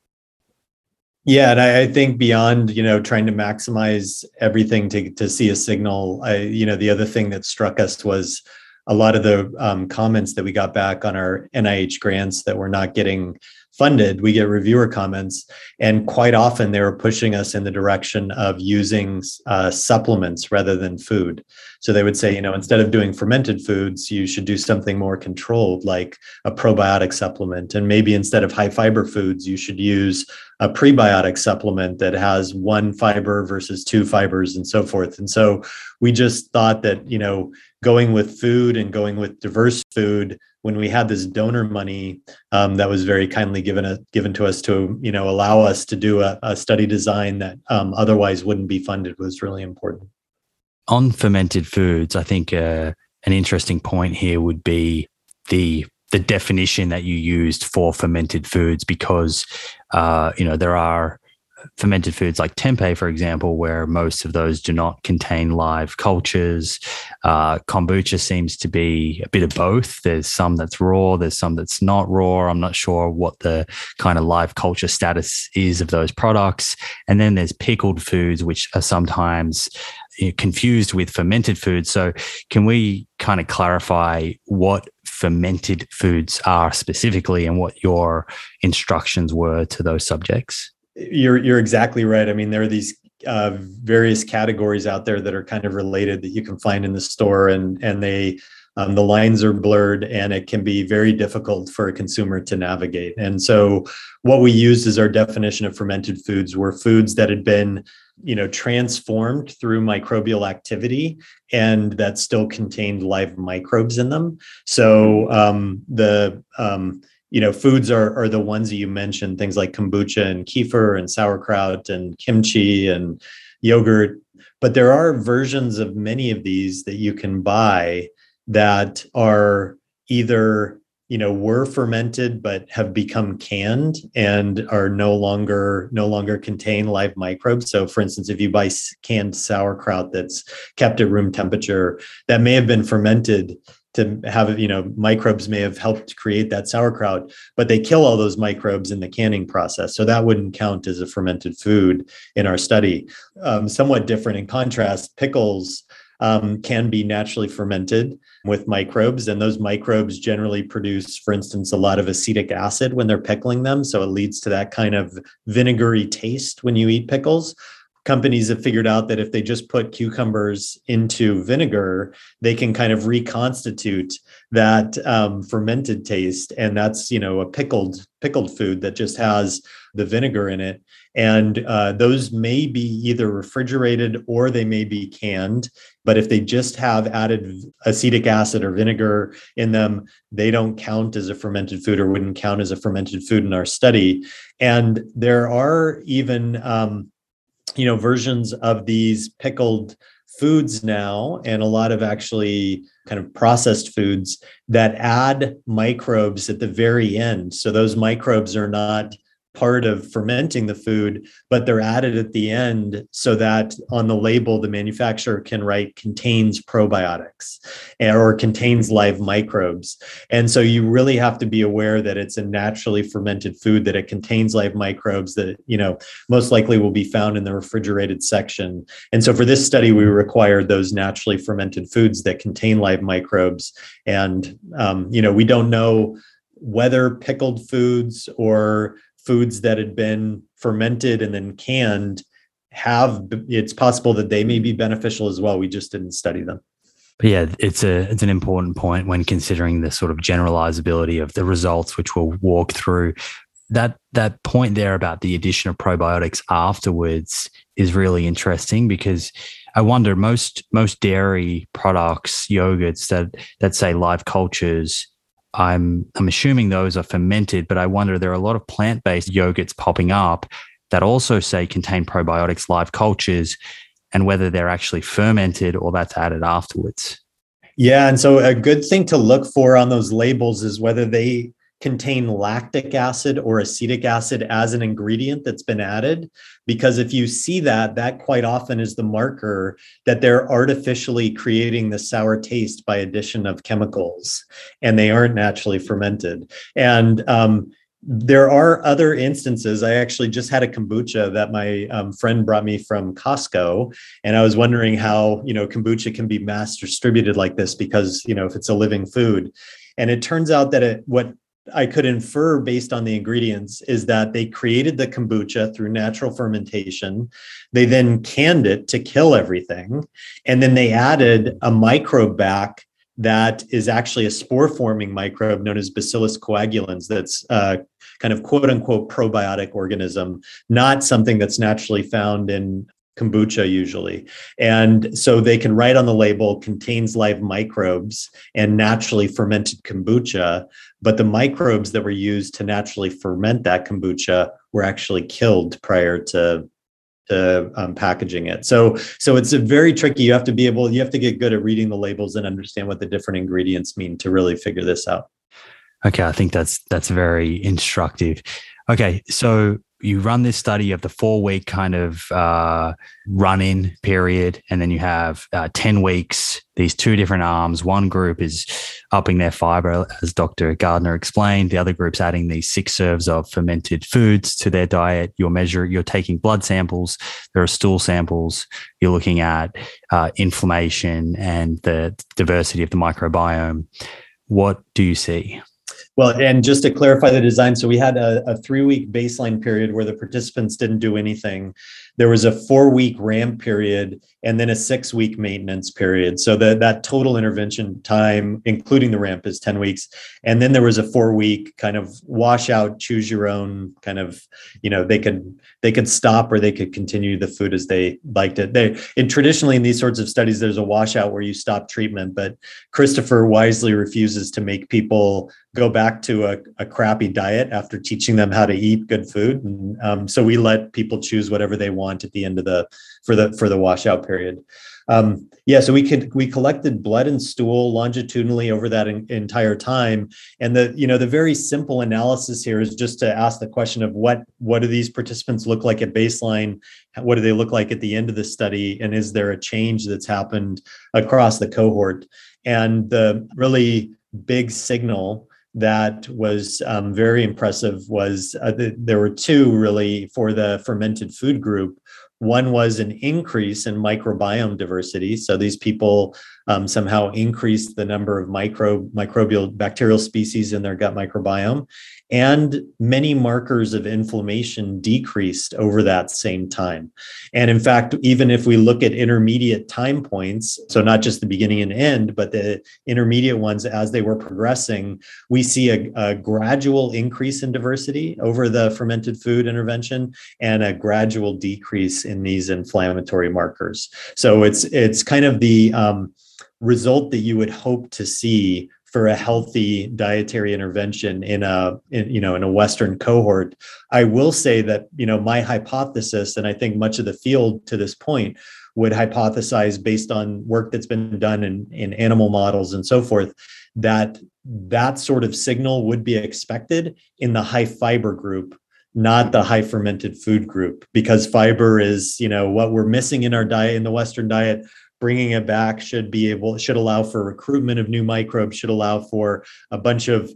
Yeah, and I think beyond, trying to maximize everything to see a signal, the other thing that struck us was a lot of the comments that we got back on our NIH grants that we're not getting funded. We get reviewer comments, and quite often they were pushing us in the direction of using supplements rather than food. So they would say, instead of doing fermented foods, you should do something more controlled, like a probiotic supplement. And maybe instead of high fiber foods, you should use a prebiotic supplement that has 1 fiber versus 2 fibers and so forth. And so we just thought that, going with food and going with diverse food, when we had this donor money that was very kindly given to us to, allow us to do a study design that otherwise wouldn't be funded, was really important. On fermented foods, I think an interesting point here would be the definition that you used for fermented foods, because there are fermented foods like tempeh, for example, where most of those do not contain live cultures. Kombucha seems to be a bit of both. There's some that's raw, there's some that's not raw. I'm not sure what the kind of live culture status is of those products. And then there's pickled foods, which are sometimes confused with fermented foods. So can we kind of clarify what fermented foods are specifically and what your instructions were to those subjects? You're exactly right. I mean, there are these various categories out there that are kind of related that you can find in the store, and they the lines are blurred, and it can be very difficult for a consumer to navigate. And so what we used as our definition of fermented foods were foods that had been transformed through microbial activity and that still contained live microbes in them. So foods are the ones that you mentioned, things like kombucha and kefir and sauerkraut and kimchi and yogurt. But there are versions of many of these that you can buy that are either, were fermented but have become canned and are no longer contain live microbes. So for instance, if you buy canned sauerkraut that's kept at room temperature, that may have been fermented to have, microbes may have helped create that sauerkraut, but they kill all those microbes in the canning process. So that wouldn't count as a fermented food in our study. Somewhat different in contrast, pickles can be naturally fermented with microbes. And those microbes generally produce, for instance, a lot of acetic acid when they're pickling them. So it leads to that kind of vinegary taste when you eat pickles. Companies have figured out that if they just put cucumbers into vinegar, they can kind of reconstitute that fermented taste. And that's, a pickled food that just has the vinegar in it. And those may be either refrigerated or they may be canned. But if they just have added acetic acid or vinegar in them, they don't count as a fermented food or wouldn't count as a fermented food in our study. And there are even versions of these pickled foods now, and a lot of actually kind of processed foods that add microbes at the very end. So those microbes are not part of fermenting the food, but they're added at the end so that on the label, the manufacturer can write contains probiotics or contains live microbes. And so you really have to be aware that it's a naturally fermented food, that it contains live microbes that, most likely will be found in the refrigerated section. And so for this study, we required those naturally fermented foods that contain live microbes. And, we don't know whether pickled foods or foods that had been fermented and then canned it's possible that they may be beneficial as well. We just didn't study them. But yeah, it's an important point when considering the sort of generalizability of the results, which we'll walk through. that point there about the addition of probiotics afterwards is really interesting, because I wonder most dairy products, yogurts that say live cultures, I'm assuming those are fermented, but I wonder, there are a lot of plant-based yogurts popping up that also say contain probiotics, live cultures, and whether they're actually fermented or that's added afterwards. Yeah. And so a good thing to look for on those labels is whether they contain lactic acid or acetic acid as an ingredient that's been added, because if you see that quite often is the marker that they're artificially creating the sour taste by addition of chemicals, and they aren't naturally fermented. And there are other instances. I actually just had a kombucha that my friend brought me from Costco, and I was wondering how, kombucha can be mass distributed like this, because, if it's a living food. And it turns out that what I could infer based on the ingredients is that they created the kombucha through natural fermentation. They then canned it to kill everything. And then they added a microbe back that is actually a spore-forming microbe known as Bacillus coagulans, that's kind of quote-unquote probiotic organism, not something that's naturally found in kombucha usually. And so they can write on the label, contains live microbes and naturally fermented kombucha, but the microbes that were used to naturally ferment that kombucha were actually killed prior to packaging it. So it's very tricky. You have to get good at reading the labels and understand what the different ingredients mean to really figure this out. Okay. I think that's very instructive. Okay. So you run this study of the 4-week kind of run-in period, and then you have 10 weeks, these two different arms. One group is upping their fiber, as Dr. Gardner explained. The other group's adding these 6 serves of fermented foods to their diet. You're taking blood samples. There are stool samples. You're looking at inflammation and the diversity of the microbiome. What do you see? Well, and just to clarify the design, so we had a 3-week baseline period where the participants didn't do anything. There was a 4-week ramp period and then a 6-week maintenance period. So that total intervention time, including the ramp, is 10 weeks. And then there was a 4-week kind of washout, choose your own kind of, they could stop or they could continue the food as they liked it. Traditionally in these sorts of studies, there's a washout where you stop treatment, but Christopher wisely refuses to make people go back to a crappy diet after teaching them how to eat good food. And, so we let people choose whatever they want at the end of for the washout period. So we collected blood and stool longitudinally over that entire time. And the very simple analysis here is just to ask the question of what do these participants look like at baseline? What do they look like at the end of the study? And is there a change that's happened across the cohort? And the really big signal that was very impressive was there were two really for the fermented food group. One was an increase in microbiome diversity. So these people somehow increased the number of microbial bacterial species in their gut microbiome, and many markers of inflammation decreased over that same time. And in fact, even if we look at intermediate time points, so not just the beginning and end, but the intermediate ones as they were progressing, we see a gradual increase in diversity over the fermented food intervention and a gradual decrease in these inflammatory markers. So it's kind of the result that you would hope to see for a healthy dietary intervention in a Western cohort. I will say that my hypothesis, and I think much of the field to this point would hypothesize based on work that's been done in animal models and so forth, that sort of signal would be expected in the high fiber group, not the high fermented food group, because fiber is, what we're missing in our diet, in the Western diet. Bringing it back should allow for recruitment of new microbes, should allow for a bunch of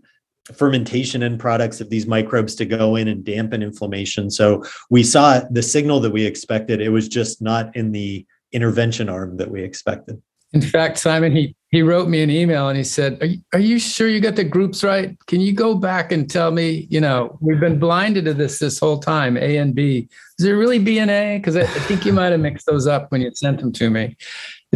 fermentation end products of these microbes to go in and dampen inflammation. So we saw the signal that we expected. It was just not in the intervention arm that we expected. In fact, Simon, he wrote me an email and he said, are you sure you got the groups right? Can you go back and tell me, we've been blinded to this whole time, A and B. Is there really B and A? Because I think you might have mixed those up when you sent them to me.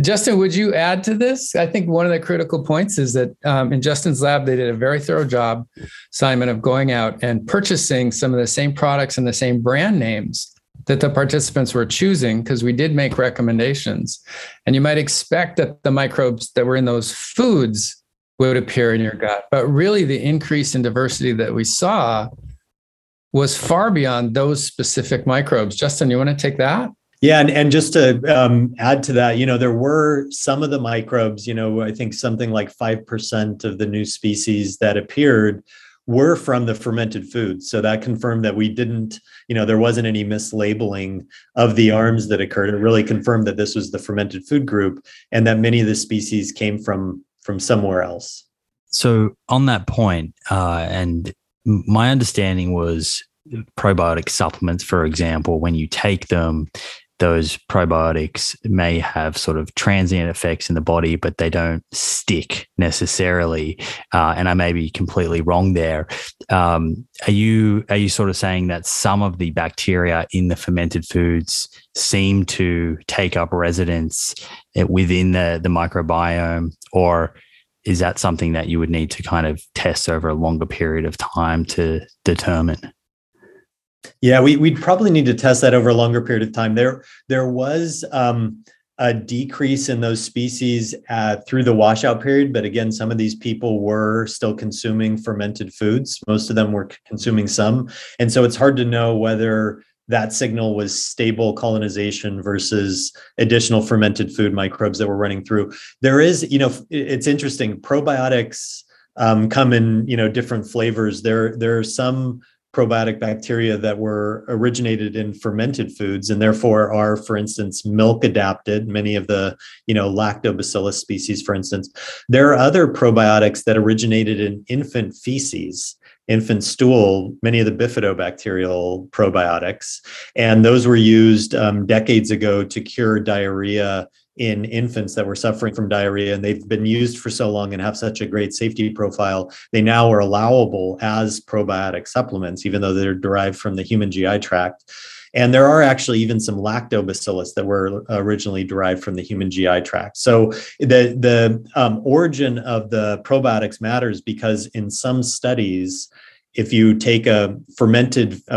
Justin, would you add to this? I think one of the critical points is that in Justin's lab, they did a very thorough job, Simon, of going out and purchasing some of the same products and the same brand names that the participants were choosing, because we did make recommendations. And you might expect that the microbes that were in those foods would appear in your gut. But really, the increase in diversity that we saw was far beyond those specific microbes. Justin, you want to take that? Yeah. And just to add to that, there were some of the microbes, I think something like 5% of the new species that appeared were from the fermented foods. So that confirmed that we didn't, there wasn't any mislabeling of the arms that occurred. It really confirmed that this was the fermented food group and that many of the species came from somewhere else. So on that point, and my understanding was probiotic supplements, for example, when you take them, those probiotics may have sort of transient effects in the body, but they don't stick necessarily. And I may be completely wrong there. Are you sort of saying that some of the bacteria in the fermented foods seem to take up residence within the microbiome, or is that something that you would need to kind of test over a longer period of time to determine? Yeah, we'd probably need to test that over a longer period of time. There was a decrease in those species through the washout period. But again, some of these people were still consuming fermented foods. Most of them were consuming some. And so it's hard to know whether that signal was stable colonization versus additional fermented food microbes that were running through. There is, it's interesting. Probiotics come in, different flavors. There are some probiotic bacteria that were originated in fermented foods and therefore are, for instance, milk adapted, many of the, lactobacillus species, for instance. There are other probiotics that originated in infant feces, infant stool, many of the bifidobacterial probiotics. And those were used decades ago to cure diarrhea in infants that were suffering from diarrhea, and they've been used for so long and have such a great safety profile. They now are allowable as probiotic supplements, even though they're derived from the human GI tract. And there are actually even some lactobacillus that were originally derived from the human GI tract. So the origin of the probiotics matters, because in some studies, if you take a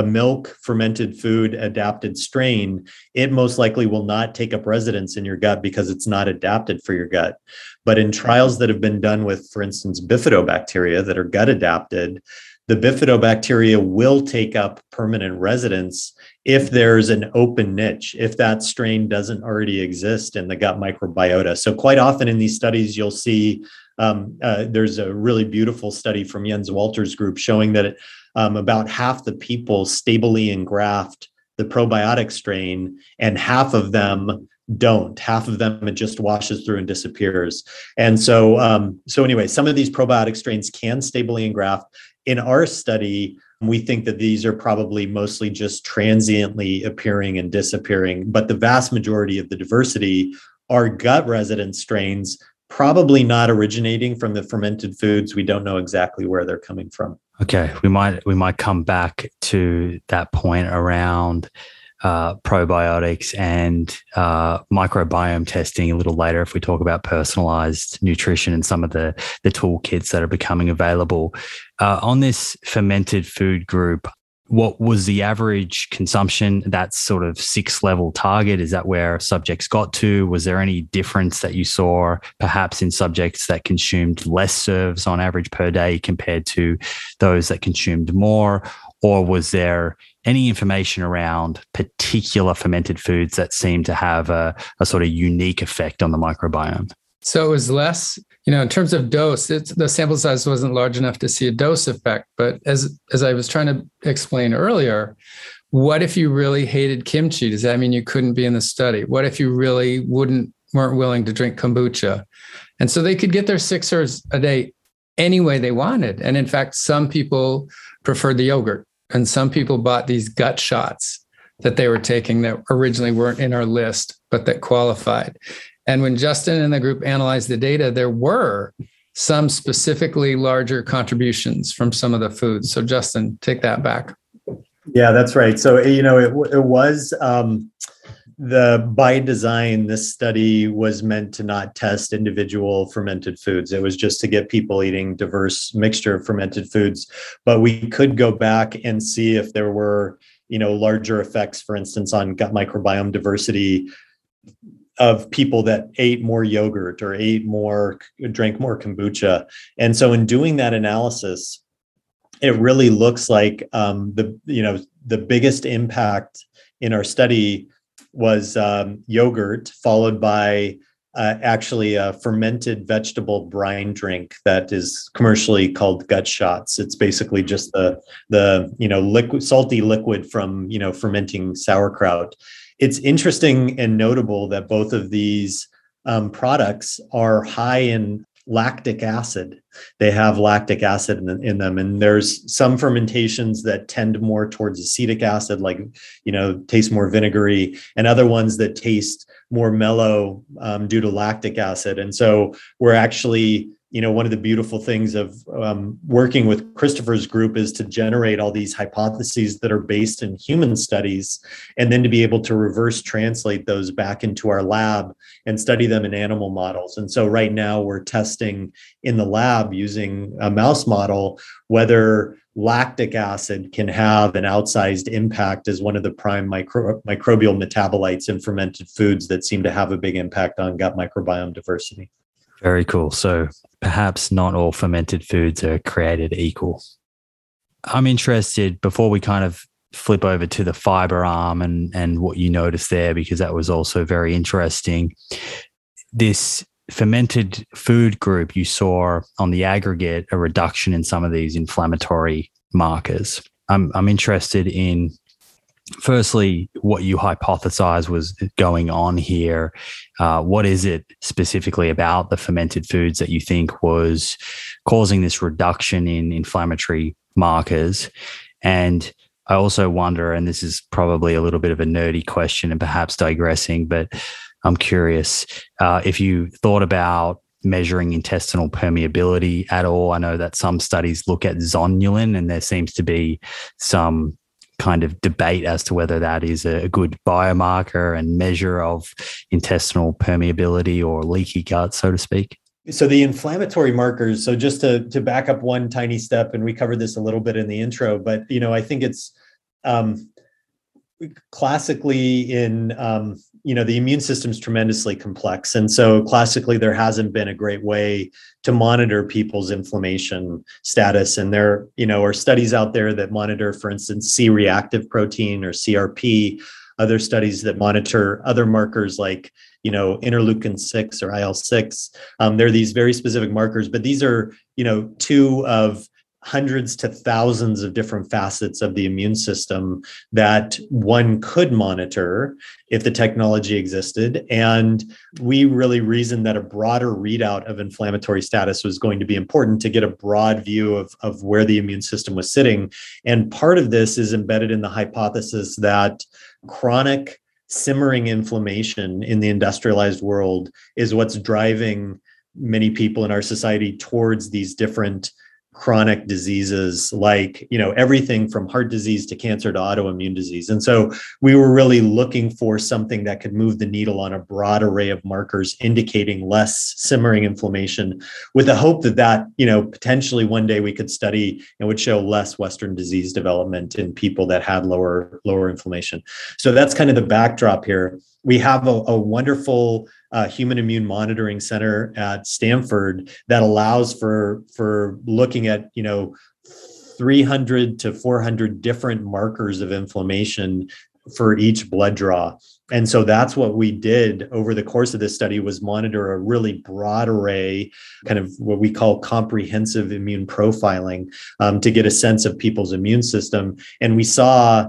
milk fermented food adapted strain, it most likely will not take up residence in your gut because it's not adapted for your gut. But in trials that have been done with, for instance, bifidobacteria that are gut adapted, the bifidobacteria will take up permanent residence if there's an open niche, if that strain doesn't already exist in the gut microbiota. So quite often in these studies, you'll see there's a really beautiful study from Jens Walter's group showing that about half the people stably engraft the probiotic strain and half of them don't. Half of them, it just washes through and disappears. And so, anyway, some of these probiotic strains can stably engraft. In our study, we think that these are probably mostly just transiently appearing and disappearing, but the vast majority of the diversity are gut resident strains, probably not originating from the fermented foods. We don't know exactly where they're coming from. Okay. We might come back to that point around probiotics and microbiome testing a little later if we talk about personalized nutrition and some of the toolkits that are becoming available. On this fermented food group, what was the average consumption? That sort of 6-level target, is that where subjects got to? Was there any difference that you saw perhaps in subjects that consumed less serves on average per day compared to those that consumed more? Or was there any information around particular fermented foods that seemed to have a sort of unique effect on the microbiome? So it was less, in terms of dose, the sample size wasn't large enough to see a dose effect. But as I was trying to explain earlier, what if you really hated kimchi? Does that mean you couldn't be in the study? What if you really weren't willing to drink kombucha? And so they could get their 6 serves a day any way they wanted. And in fact, some people preferred the yogurt and some people bought these gut shots that they were taking that originally weren't in our list, but that qualified. And when Justin and the group analyzed the data, there were some specifically larger contributions from some of the foods. So Justin, take that back. Yeah, that's right. So, it was by design, this study was meant to not test individual fermented foods. It was just to get people eating diverse mixture of fermented foods. But we could go back and see if there were, you know, larger effects, for instance, on gut microbiome diversity of people that ate more yogurt or drank more kombucha. And so in doing that analysis, it really looks like the biggest impact in our study was yogurt, followed by actually a fermented vegetable brine drink that is commercially called gut shots. It's basically just salty liquid from fermenting sauerkraut. It's interesting and notable that both of these products are high in lactic acid. They have lactic acid in them, and there's some fermentations that tend more towards acetic acid, like taste more vinegary, and other ones that taste more mellow due to lactic acid. And so we're actually, one of the beautiful things of working with Christopher's group is to generate all these hypotheses that are based in human studies, and then to be able to reverse translate those back into our lab and study them in animal models. And so right now we're testing in the lab using a mouse model whether lactic acid can have an outsized impact as one of the prime microbial metabolites in fermented foods that seem to have a big impact on gut microbiome diversity. Very cool. So perhaps not all fermented foods are created equal. I'm interested, before we kind of flip over to the fiber arm and what you noticed there, because that was also very interesting. This fermented food group, you saw on the aggregate a reduction in some of these inflammatory markers. I'm interested in, firstly, what you hypothesized was going on here. What is it specifically about the fermented foods that you think was causing this reduction in inflammatory markers? And I also wonder, and this is probably a little bit of a nerdy question and perhaps digressing, but I'm curious if you thought about measuring intestinal permeability at all. I know that some studies look at zonulin, and there seems to be some kind of debate as to whether that is a good biomarker and measure of intestinal permeability or leaky gut, so to speak. So the inflammatory markers, so just to back up one tiny step, and we covered this a little bit in the intro, but I think it's classically in the immune system's tremendously complex. And so classically, there hasn't been a great way to monitor people's inflammation status. And there, are studies out there that monitor, for instance, C-reactive protein or CRP, other studies that monitor other markers like, interleukin-6 or IL-6. There are these very specific markers, but these are, two of hundreds to thousands of different facets of the immune system that one could monitor if the technology existed. And we really reasoned that a broader readout of inflammatory status was going to be important to get a broad view of where the immune system was sitting. And part of this is embedded in the hypothesis that chronic simmering inflammation in the industrialized world is what's driving many people in our society towards these different chronic diseases, like, everything from heart disease to cancer to autoimmune disease. And so we were really looking for something that could move the needle on a broad array of markers indicating less simmering inflammation, with the hope that, potentially one day we could study and would show less Western disease development in people that had lower inflammation. So that's kind of the backdrop here. We have a wonderful Human Immune Monitoring Center at Stanford that allows for looking at, 300 to 400 different markers of inflammation for each blood draw. And so that's what we did over the course of this study, was monitor a really broad array, kind of what we call comprehensive immune profiling, to get a sense of people's immune system. And we saw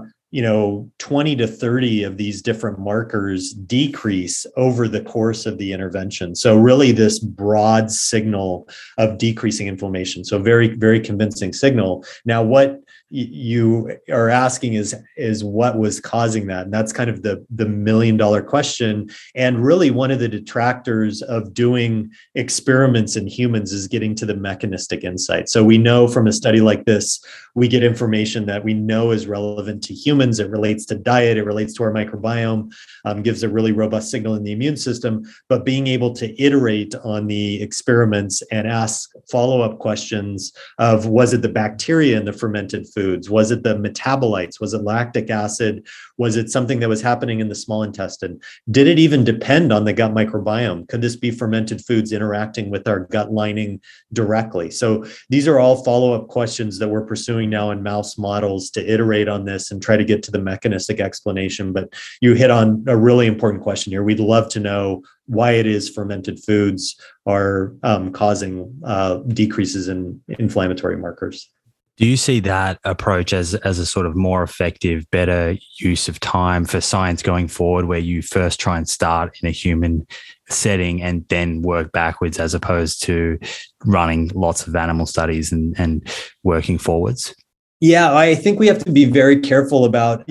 20 to 30 of these different markers decrease over the course of the intervention. So really this broad signal of decreasing inflammation. So very, very convincing signal. Now, what you are asking is what was causing that. And that's kind of the $1 million question. And really one of the detractors of doing experiments in humans is getting to the mechanistic insight. So we know from a study like this, we get information that we know is relevant to humans. It relates to diet, it relates to our microbiome, gives a really robust signal in the immune system, but being able to iterate on the experiments and ask follow-up questions of, was it the bacteria in the fermented food? Was it the metabolites? Was it lactic acid? Was it something that was happening in the small intestine? Did it even depend on the gut microbiome? Could this be fermented foods interacting with our gut lining directly? So these are all follow-up questions that we're pursuing now in mouse models to iterate on this and try to get to the mechanistic explanation. But you hit on a really important question here. We'd love to know why it is fermented foods are causing decreases in inflammatory markers. Do you see that approach as a sort of more effective, better use of time for science going forward, where you first try and start in a human setting and then work backwards, as opposed to running lots of animal studies and working forwards? Yeah, I think we have to be very careful about,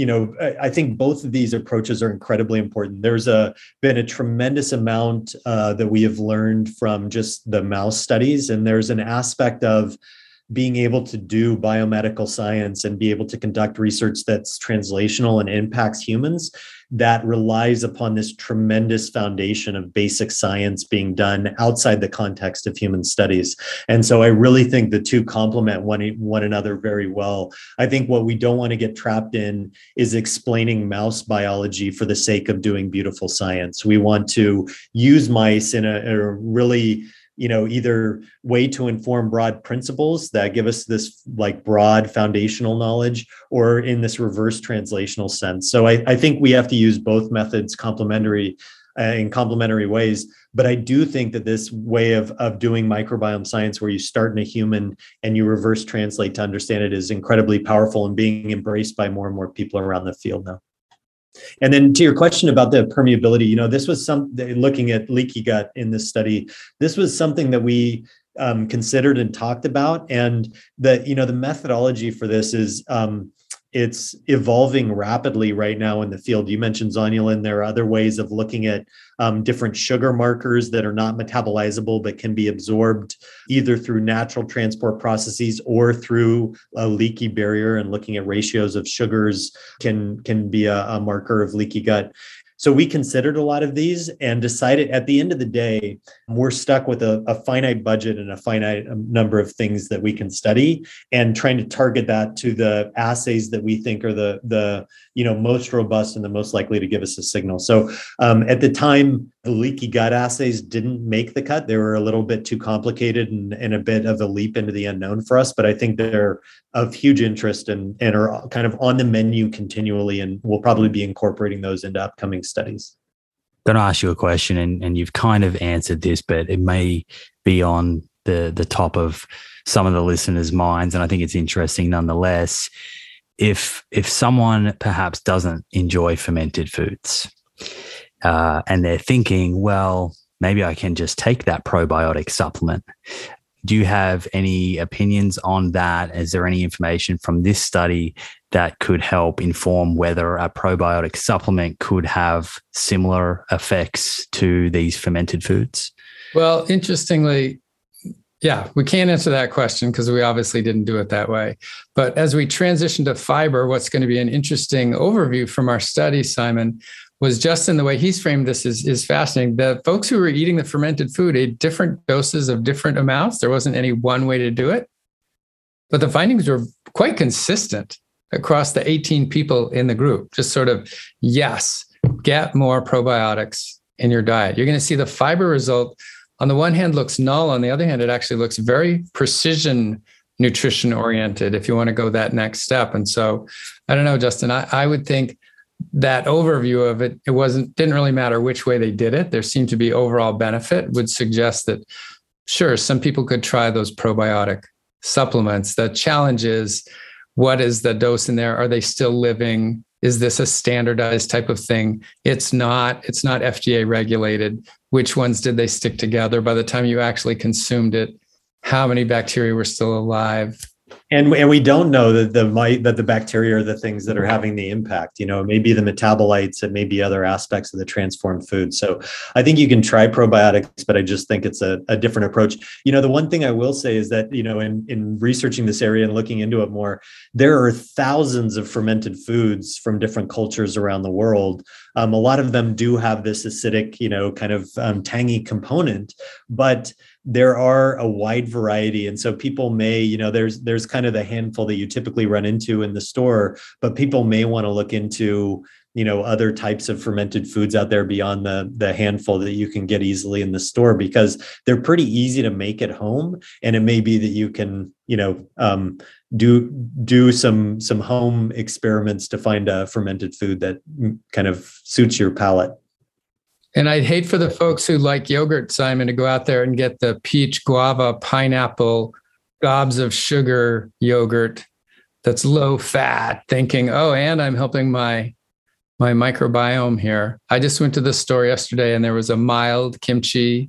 I think both of these approaches are incredibly important. There's been a tremendous amount that we have learned from just the mouse studies. And there's an aspect of being able to do biomedical science and be able to conduct research that's translational and impacts humans that relies upon this tremendous foundation of basic science being done outside the context of human studies. And so I really think the two complement one another very well. I think what we don't want to get trapped in is explaining mouse biology for the sake of doing beautiful science. We want to use mice in a really either way to inform broad principles that give us this like broad foundational knowledge, or in this reverse translational sense. So I think we have to use both methods in complementary ways. But I do think that this way of doing microbiome science, where you start in a human and you reverse translate to understand it, is incredibly powerful and being embraced by more and more people around the field now. And then to your question about the permeability, this was looking at leaky gut in this study, this was something that we considered and talked about. And the methodology for this is it's evolving rapidly right now in the field. You mentioned zonulin. There are other ways of looking at different sugar markers that are not metabolizable, but can be absorbed either through natural transport processes or through a leaky barrier. And looking at ratios of sugars can be a marker of leaky gut. So we considered a lot of these and decided at the end of the day, we're stuck with a finite budget and a finite number of things that we can study, and trying to target that to the assays that we think are the most robust and the most likely to give us a signal. So at the time, the leaky gut assays didn't make the cut. They were a little bit too complicated and a bit of a leap into the unknown for us, but I think they're of huge interest and are kind of on the menu continually, and we'll probably be incorporating those into upcoming studies. Going to ask you a question, and you've kind of answered this, but it may be on the top of some of the listeners' minds, and I think it's interesting nonetheless. If someone perhaps doesn't enjoy fermented foods, and they're thinking, well, maybe I can just take that probiotic supplement. Do you have any opinions on that? Is there any information from this study that could help inform whether a probiotic supplement could have similar effects to these fermented foods? Well, interestingly, yeah, we can't answer that question because we obviously didn't do it that way. But as we transition to fiber, what's going to be an interesting overview from our study, Simon, was Justin, the way he's framed this is fascinating. The folks who were eating the fermented food ate different doses of different amounts. There wasn't any one way to do it, but the findings were quite consistent across the 18 people in the group. Just sort of, yes, get more probiotics in your diet. You're going to see the fiber result on the one hand looks null. On the other hand, it actually looks very precision nutrition oriented if you want to go that next step. And so I don't know, Justin, I would think that overview of it, it didn't really matter which way they did it. There seemed to be overall benefit, would suggest that, sure, some people could try those probiotic supplements. The challenge is, what is the dose in there? Are they still living? Is this a standardized type of thing? It's not FDA regulated. Which ones did they stick together? By the time you actually consumed it, how many bacteria were still alive? And we don't know that the bacteria are the things that are having the impact. You know, it may be the metabolites, it may be other aspects of the transformed food. So I think you can try probiotics, but I just think it's a different approach. You know, the one thing I will say is that, you know, in researching this area and looking into it more, there are thousands of fermented foods from different cultures around the world. A lot of them do have this acidic, you know, kind of tangy component, but there are a wide variety. And so people may, you know, there's kind of the handful that you typically run into in the store, but people may want to look into, you know, other types of fermented foods out there beyond the handful that you can get easily in the store, because they're pretty easy to make at home. And it may be that you can, you know, do some home experiments to find a fermented food that kind of suits your palate. And I'd hate for the folks who like yogurt, Simon, to go out there and get the peach, guava, pineapple, gobs of sugar yogurt that's low fat, thinking, oh, and I'm helping my microbiome here. I just went to the store yesterday and there was a mild kimchi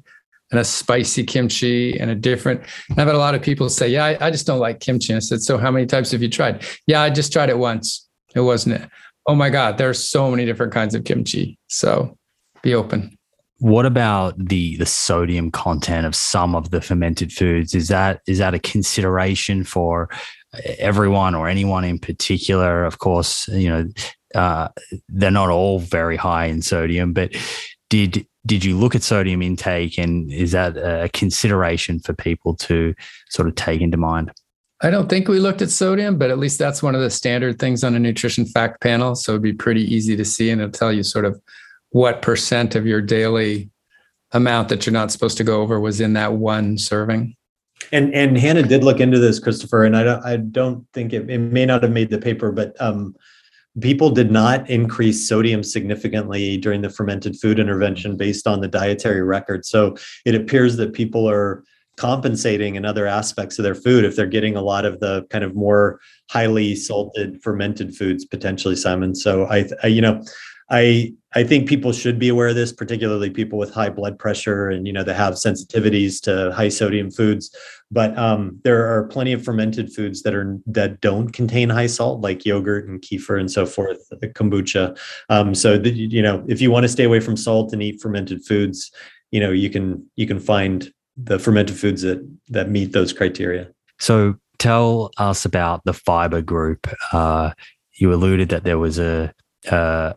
and a spicy kimchi and a different. And I've had a lot of people say, yeah, I just don't like kimchi. And I said, so how many types have you tried? Yeah, I just tried it once. It wasn't it. Oh my God, there are so many different kinds of kimchi. So be open. What about the sodium content of some of the fermented foods? Is that a consideration for everyone or anyone in particular? Of course, you know, they're not all very high in sodium, but did you look at sodium intake, and is that a consideration for people to sort of take into mind? I don't think we looked at sodium, but at least that's one of the standard things on a nutrition fact panel. So it'd be pretty easy to see, and it'll tell you sort of what percent of your daily amount that you're not supposed to go over was in that one serving. And Hannah did look into this, Christopher, and I don't think it may not have made the paper, but people did not increase sodium significantly during the fermented food intervention based on the dietary record. So it appears that people are compensating in other aspects of their food if they're getting a lot of the kind of more highly salted fermented foods, potentially, Simon. So I think people should be aware of this, particularly people with high blood pressure and, you know, that have sensitivities to high sodium foods. But there are plenty of fermented foods that don't contain high salt, like yogurt and kefir and so forth, kombucha. You know, if you want to stay away from salt and eat fermented foods, you know, you can find the fermented foods that meet those criteria. So tell us about the fiber group. You alluded that there was a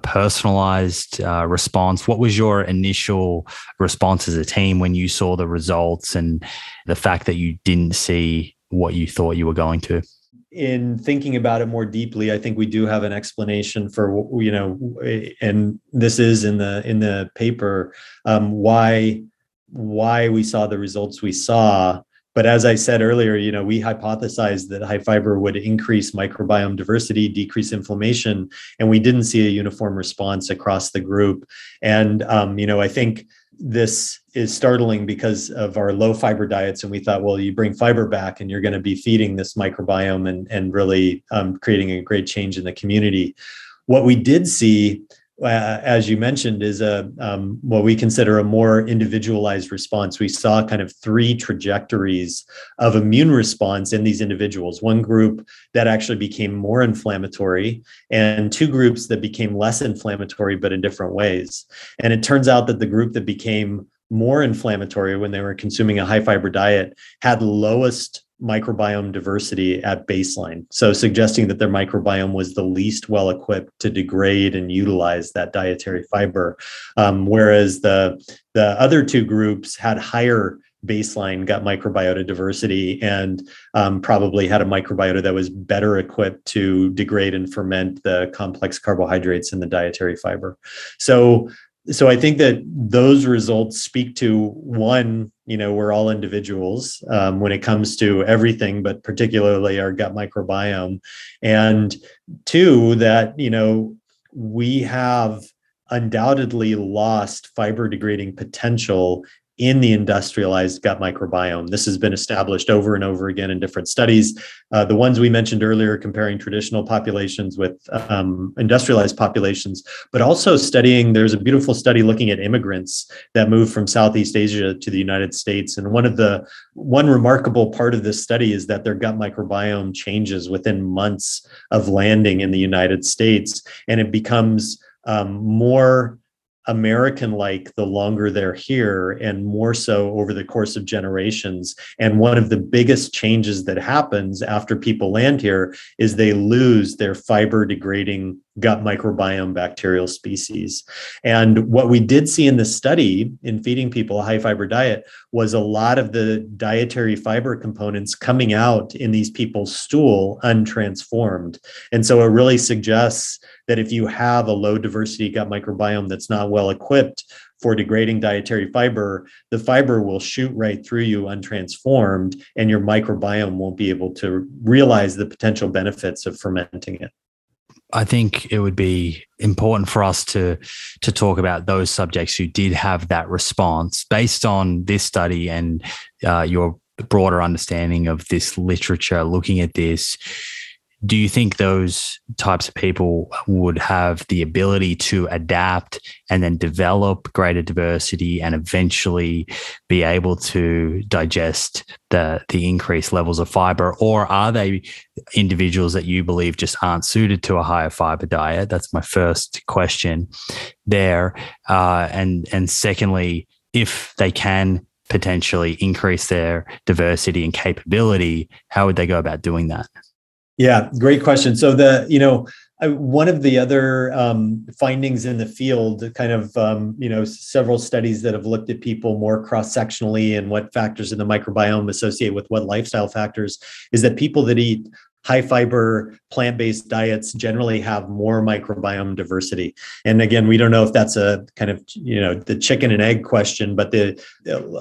personalized response. What was your initial response as a team when you saw the results and the fact that you didn't see what you thought you were going to? In thinking about it more deeply, I think we do have an explanation for, you know, and this is in the paper, why we saw the results we saw. But as I said earlier, you know, we hypothesized that high fiber would increase microbiome diversity, decrease inflammation, and we didn't see a uniform response across the group. And, you know, I think this is startling because of our low fiber diets. And we thought, well, you bring fiber back and you're going to be feeding this microbiome and really creating a great change in the community. What we did see, as you mentioned, is what we consider a more individualized response. We saw kind of three trajectories of immune response in these individuals. One group that actually became more inflammatory, and two groups that became less inflammatory, but in different ways. And it turns out that the group that became more inflammatory when they were consuming a high fiber diet had lowest microbiome diversity at baseline. So suggesting that their microbiome was the least well equipped to degrade and utilize that dietary fiber. Whereas the other two groups had higher baseline gut microbiota diversity and probably had a microbiota that was better equipped to degrade and ferment the complex carbohydrates in the dietary fiber. So I think that those results speak to, one, you know, we're all individuals when it comes to everything, but particularly our gut microbiome. And two, that, you know, we have undoubtedly lost fiber degrading potential in the industrialized gut microbiome. This has been established over and over again in different studies. The ones we mentioned earlier, comparing traditional populations with industrialized populations, but also studying, there's a beautiful study looking at immigrants that moved from Southeast Asia to the United States. And one remarkable part of this study is that their gut microbiome changes within months of landing in the United States. And it becomes more American-like the longer they're here, and more so over the course of generations. And one of the biggest changes that happens after people land here is they lose their fiber-degrading gut microbiome bacterial species. And what we did see in this study in feeding people a high fiber diet was a lot of the dietary fiber components coming out in these people's stool untransformed. And so it really suggests that if you have a low diversity gut microbiome that's not well equipped for degrading dietary fiber, the fiber will shoot right through you untransformed, and your microbiome won't be able to realize the potential benefits of fermenting it. I think it would be important for us to talk about those subjects who did have that response based on this study and your broader understanding of this literature looking at this. Do you think those types of people would have the ability to adapt and then develop greater diversity and eventually be able to digest the increased levels of fiber? Or are they individuals that you believe just aren't suited to a higher fiber diet? That's my first question there. And secondly, if they can potentially increase their diversity and capability, how would they go about doing that? Yeah, great question. So one of the other findings in the field, several studies that have looked at people more cross-sectionally and what factors in the microbiome associate with what lifestyle factors, is that people that eat high fiber plant-based diets generally have more microbiome diversity. And again, we don't know if that's a kind of, the chicken and egg question, but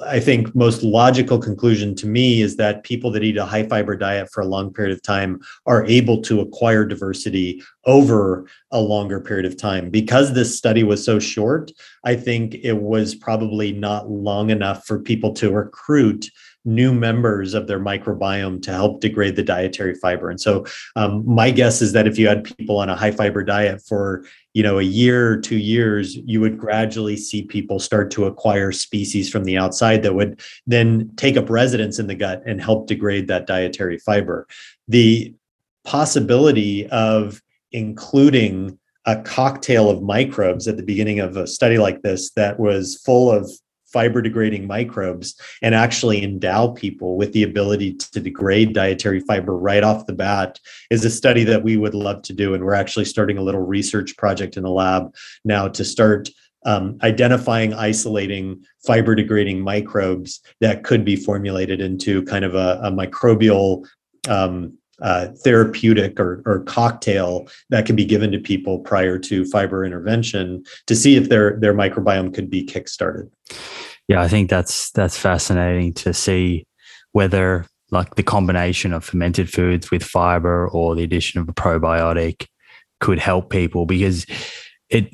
I think most logical conclusion to me is that people that eat a high fiber diet for a long period of time are able to acquire diversity over a longer period of time. Because this study was so short, I think it was probably not long enough for people to recruit new members of their microbiome to help degrade the dietary fiber. And so my guess is that if you had people on a high fiber diet for, a year or 2 years, you would gradually see people start to acquire species from the outside that would then take up residence in the gut and help degrade that dietary fiber. The possibility of including a cocktail of microbes at the beginning of a study like this that was full of fiber-degrading microbes and actually endow people with the ability to degrade dietary fiber right off the bat is a study that we would love to do. And we're actually starting a little research project in the lab now to start identifying, isolating fiber-degrading microbes that could be formulated into kind of a microbial therapeutic or cocktail that can be given to people prior to fiber intervention to see if their microbiome could be kickstarted. Yeah, I think that's fascinating to see whether the combination of fermented foods with fiber or the addition of a probiotic could help people, because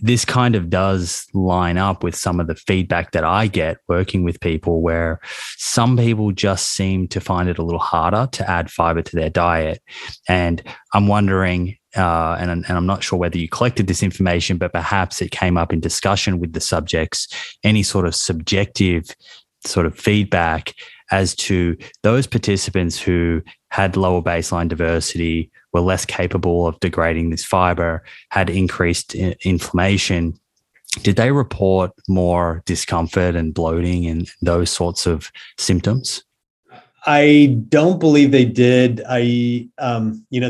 this kind of does line up with some of the feedback that I get working with people, where some people just seem to find it a little harder to add fiber to their diet. And I'm wondering, and I'm not sure whether you collected this information, but perhaps it came up in discussion with the subjects, any sort of subjective sort of feedback as to those participants who had lower baseline diversity, were less capable of degrading this fiber, had increased inflammation. Did they report more discomfort and bloating and those sorts of symptoms? I don't believe they did. The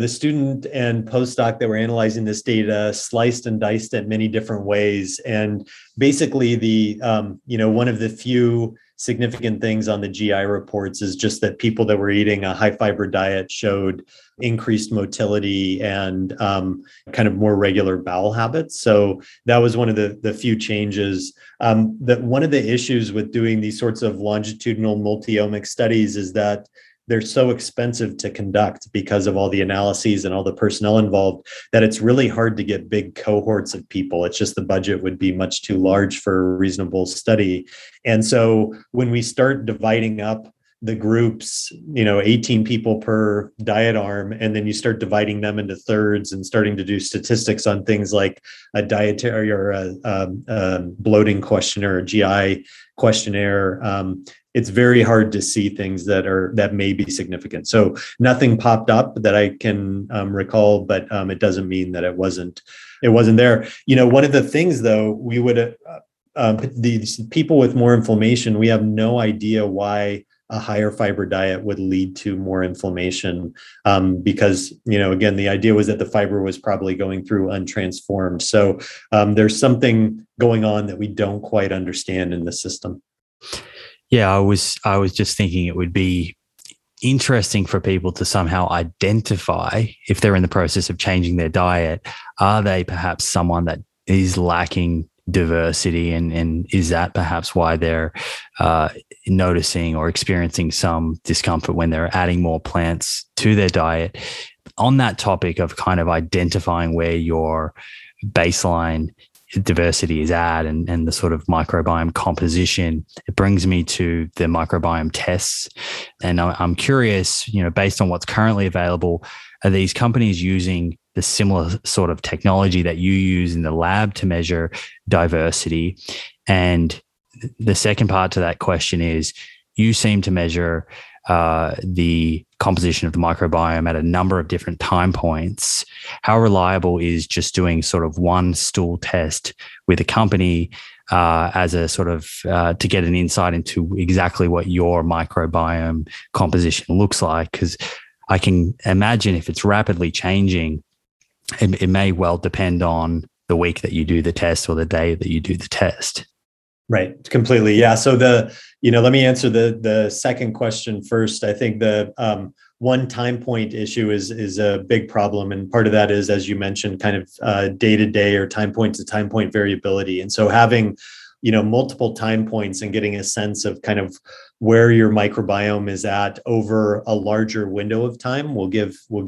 student and postdoc that were analyzing this data sliced and diced it many different ways. And basically one of the few significant things on the GI reports is just that people that were eating a high fiber diet showed increased motility and kind of more regular bowel habits. So that was one of the few changes. That one of the issues with doing these sorts of longitudinal multi-omic studies is that they're so expensive to conduct because of all the analyses and all the personnel involved that it's really hard to get big cohorts of people. It's just the budget would be much too large for a reasonable study. And so when we start dividing up the groups, 18 people per diet arm, and then you start dividing them into thirds and starting to do statistics on things like a dietary or a bloating questionnaire, or GI questionnaire. It's very hard to see things that may be significant. So nothing popped up that I can recall, but it doesn't mean that it wasn't there. One of the things though, we would these people with more inflammation, we have no idea why a higher fiber diet would lead to more inflammation because, again, the idea was that the fiber was probably going through untransformed. So there's something going on that we don't quite understand in the system. Yeah, I was just thinking it would be interesting for people to somehow identify if they're in the process of changing their diet. Are they perhaps someone that is lacking diversity, and is that perhaps why they're noticing or experiencing some discomfort when they're adding more plants to their diet? On that topic of kind of identifying where your baseline diversity is at and the sort of microbiome composition, it brings me to the microbiome tests. And I'm curious, based on what's currently available, are these companies using the similar sort of technology that you use in the lab to measure diversity? And the second part to that question is, you seem to measure the composition of the microbiome at a number of different time points. How reliable is just doing sort of one stool test with a company as a sort of to get an insight into exactly what your microbiome composition looks like? Because I can imagine if it's rapidly changing, it may well depend on the week that you do the test or the day that you do the test. Right. Completely. Yeah. So let me answer the second question first. I think the one time point issue is a big problem. And part of that is, as you mentioned, kind of day to day or time point to time point variability. And so having, multiple time points and getting a sense of kind of where your microbiome is at over a larger window of time will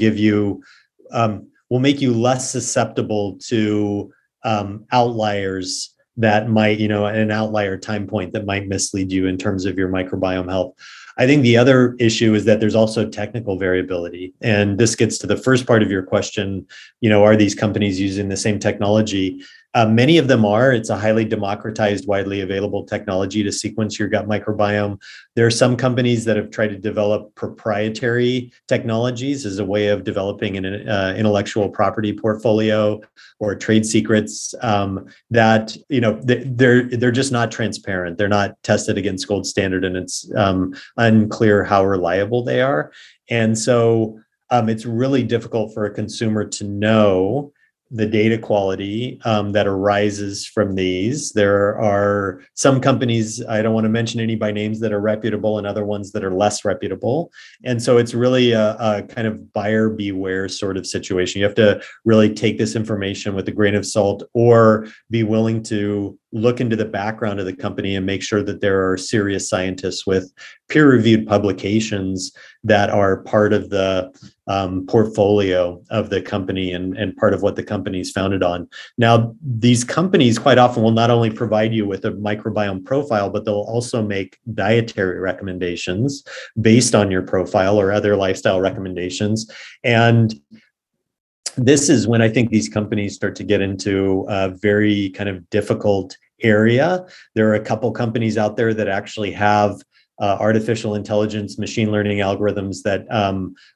make you less susceptible to outliers that might, an outlier time point that might mislead you in terms of your microbiome health. I think the other issue is that there's also technical variability. And this gets to the first part of your question, are these companies using the same technology? Many of them are. It's a highly democratized, widely available technology to sequence your gut microbiome. There are some companies that have tried to develop proprietary technologies as a way of developing an intellectual property portfolio or trade secrets that, they're just not transparent. They're not tested against gold standard, and it's unclear how reliable they are. And so it's really difficult for a consumer to know the data quality that arises from these. There are some companies, I don't want to mention any by names, that are reputable and other ones that are less reputable. And so it's really a kind of buyer beware sort of situation. You have to really take this information with a grain of salt, or be willing to look into the background of the company and make sure that there are serious scientists with peer-reviewed publications that are part of the portfolio of the company and part of what the company is founded on. Now, these companies quite often will not only provide you with a microbiome profile, but they'll also make dietary recommendations based on your profile or other lifestyle recommendations. And this is when I think these companies start to get into a very kind of difficult area. There are a couple companies out there that actually have artificial intelligence, machine learning algorithms that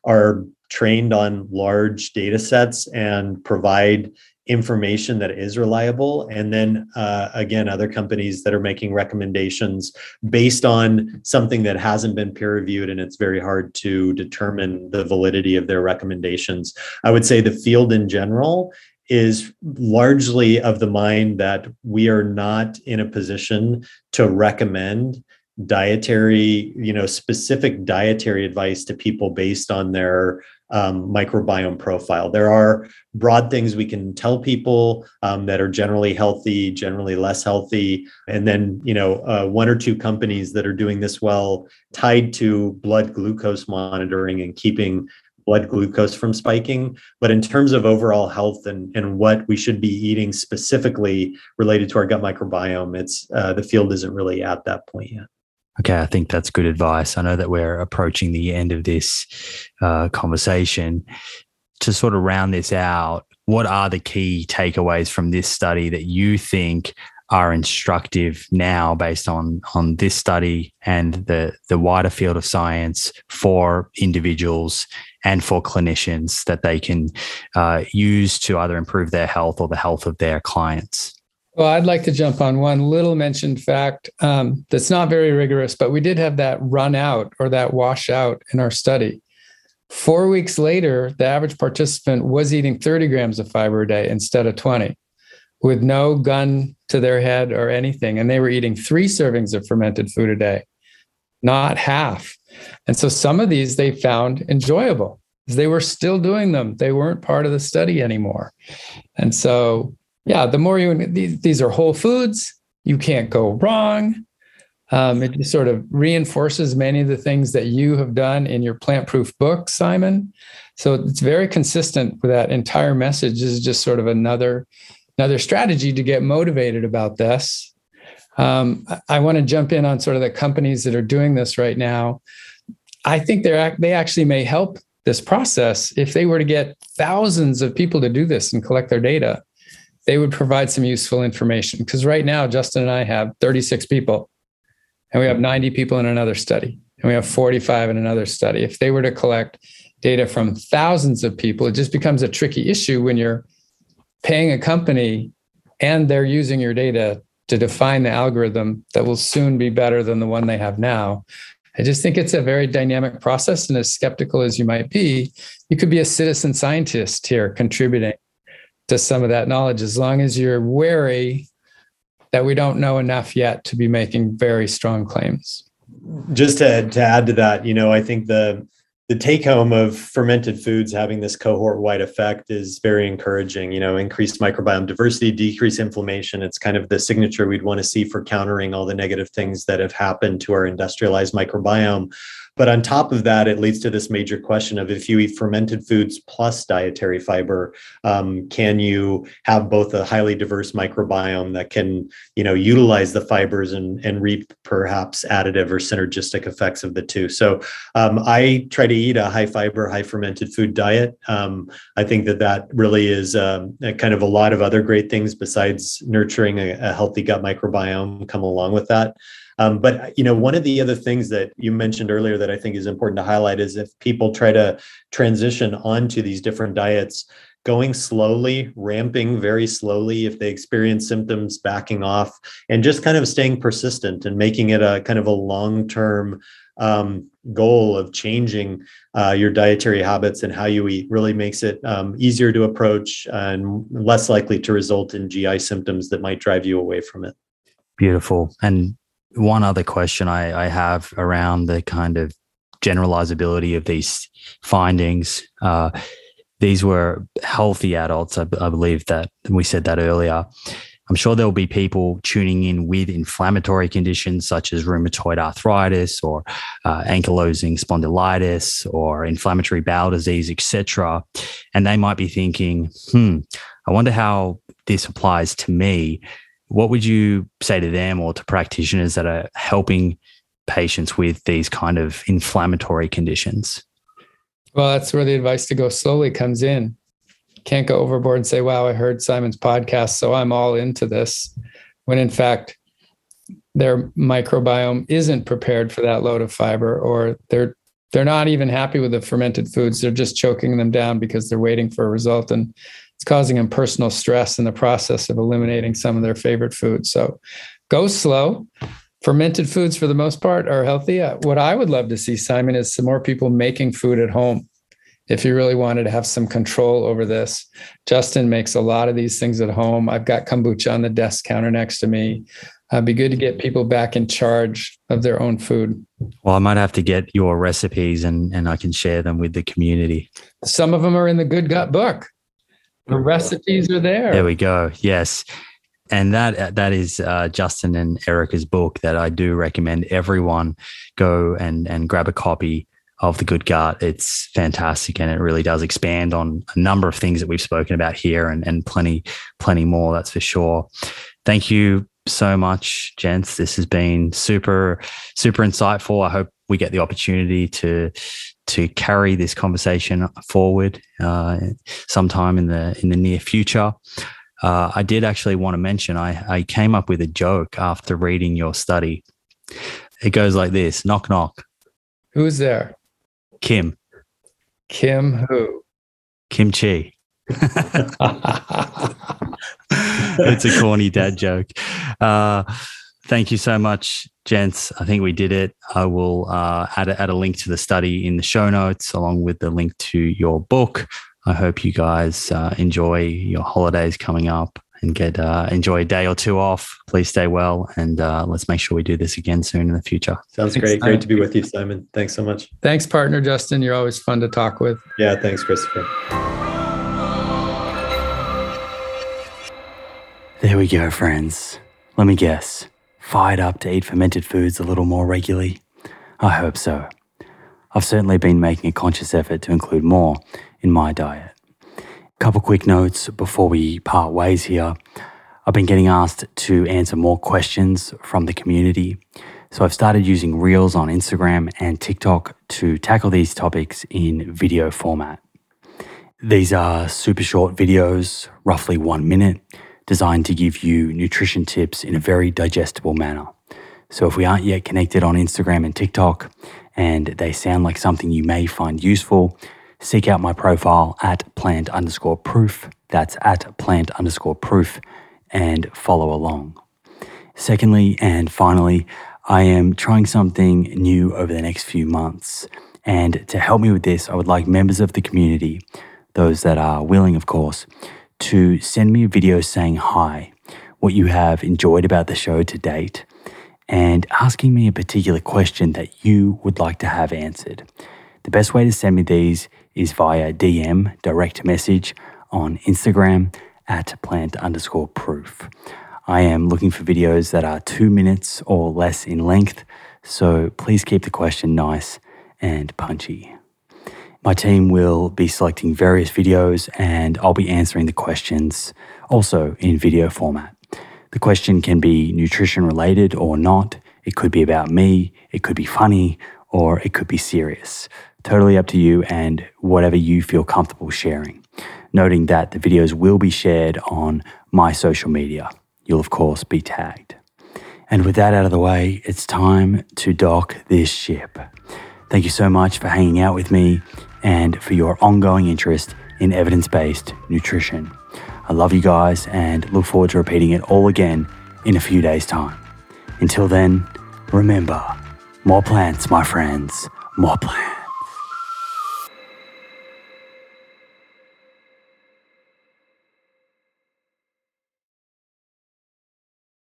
are trained on large data sets and provide information that is reliable. And then again, other companies that are making recommendations based on something that hasn't been peer reviewed, and it's very hard to determine the validity of their recommendations. I would say the field in general is largely of the mind that we are not in a position to recommend dietary, specific dietary advice to people based on their microbiome profile. There are broad things we can tell people that are generally healthy, generally less healthy. And then, one or two companies that are doing this well tied to blood glucose monitoring and keeping blood glucose from spiking. But in terms of overall health and what we should be eating specifically related to our gut microbiome, it's the field isn't really at that point yet. Okay, I think that's good advice. I know that we're approaching the end of this conversation. To sort of round this out, what are the key takeaways from this study that you think are instructive now based on this study and the wider field of science for individuals and for clinicians that they can use to either improve their health or the health of their clients? Well, I'd like to jump on one little mentioned fact that's not very rigorous, but we did have that run out or that washout in our study. 4 weeks later, the average participant was eating 30 grams of fiber a day instead of 20, with no gun to their head or anything. And they were eating 3 servings of fermented food a day, not half. And so some of these they found enjoyable. They were still doing them. They weren't part of the study anymore. And so... yeah, the more these are whole foods, you can't go wrong. It just sort of reinforces many of the things that you have done in your plant-proof book, Simon. So it's very consistent with that entire message. This is just sort of another strategy to get motivated about this. I want to jump in on sort of the companies that are doing this right now. I think they actually may help this process if they were to get thousands of people to do this and collect their data. They would provide some useful information, because right now, Justin and I have 36 people, and we have 90 people in another study, and we have 45 in another study. If they were to collect data from thousands of people, it just becomes a tricky issue when you're paying a company and they're using your data to define the algorithm that will soon be better than the one they have now. I just think it's a very dynamic process, and as skeptical as you might be, you could be a citizen scientist here contributing to some of that knowledge, as long as you're wary that we don't know enough yet to be making very strong claims. Just to add to that, I think the take home of fermented foods having this cohort wide effect is very encouraging. Increased microbiome diversity, decreased inflammation. It's kind of the signature we'd want to see for countering all the negative things that have happened to our industrialized microbiome. But on top of that, it leads to this major question of, if you eat fermented foods plus dietary fiber, can you have both a highly diverse microbiome that can, utilize the fibers and reap perhaps additive or synergistic effects of the two? So I try to eat a high fiber, high fermented food diet. I think that really is kind of a lot of other great things besides nurturing a healthy gut microbiome come along with that. But, one of the other things that you mentioned earlier that I think is important to highlight is, if people try to transition onto these different diets, going slowly, ramping very slowly, if they experience symptoms, backing off, and just kind of staying persistent and making it a kind of a long-term goal of changing your dietary habits and how you eat, really makes it easier to approach and less likely to result in GI symptoms that might drive you away from it. Beautiful. And one other question I have around the kind of generalizability of these findings. These were healthy adults, I believe that we said that earlier. I'm sure there'll be people tuning in with inflammatory conditions such as rheumatoid arthritis or ankylosing spondylitis or inflammatory bowel disease, etc. And they might be thinking, I wonder how this applies to me. What would you say to them or to practitioners that are helping patients with these kind of inflammatory conditions? Well, that's where the advice to go slowly comes in. Can't go overboard and say, wow, I heard Simon's podcast, so I'm all into this, when in fact their microbiome isn't prepared for that load of fiber, or they're not even happy with the fermented foods. They're just choking them down because they're waiting for a result, and it's causing them personal stress in the process of eliminating some of their favorite foods. So go slow. Fermented foods, for the most part, are healthy. What I would love to see, Simon, is some more people making food at home. If you really wanted to have some control over this, Justin makes a lot of these things at home. I've got kombucha on the desk counter next to me. It'd be good to get people back in charge of their own food. Well, I might have to get your recipes and I can share them with the community. Some of them are in the Good Gut book. The recipes are there. There we go. Yes. And that is Justin and Erica's book that I do recommend everyone go and grab a copy of The Good Gut. It's fantastic, and it really does expand on a number of things that we've spoken about here and plenty more, that's for sure. Thank you so much, gents. This has been super, super insightful. I hope we get the opportunity to carry this conversation forward sometime in the near future. I did actually want to mention, I came up with a joke after reading your study. It goes like this: knock, knock. Who's there? Kim. Kim who? Kimchi. It's a corny dad joke. Thank you so much, gents. I think we did it. I will add a link to the study in the show notes, along with the link to your book. I hope you guys enjoy your holidays coming up and get enjoy a day or two off. Please stay well, and let's make sure we do this again soon in the future. Sounds great. Great to be with you, Simon. Thanks so much. Thanks, partner Justin. You're always fun to talk with. Yeah, thanks, Christopher. There we go, friends. Let me guess. Fired up to eat fermented foods a little more regularly? I hope so. I've certainly been making a conscious effort to include more in my diet. A couple quick notes before we part ways here. I've been getting asked to answer more questions from the community, so I've started using Reels on Instagram and TikTok to tackle these topics in video format. These are super short videos, roughly 1 minute, designed to give you nutrition tips in a very digestible manner. So if we aren't yet connected on Instagram and TikTok, and they sound like something you may find useful, seek out my profile at plant_proof. That's at plant_proof, and follow along. Secondly, and finally, I am trying something new over the next few months. And to help me with this, I would like members of the community, those that are willing, of course, to send me a video saying hi, what you have enjoyed about the show to date, and asking me a particular question that you would like to have answered. The best way to send me these is via DM, direct message, on Instagram at plant_proof. I am looking for videos that are 2 minutes or less in length, so please keep the question nice and punchy. My team will be selecting various videos, and I'll be answering the questions also in video format. The question can be nutrition related or not. It could be about me, it could be funny, or it could be serious. Totally up to you and whatever you feel comfortable sharing. Noting that the videos will be shared on my social media. You'll of course be tagged. And with that out of the way, it's time to dock this ship. Thank you so much for hanging out with me and for your ongoing interest in evidence-based nutrition. I love you guys and look forward to repeating it all again in a few days' time. Until then, remember, more plants, my friends, more plants.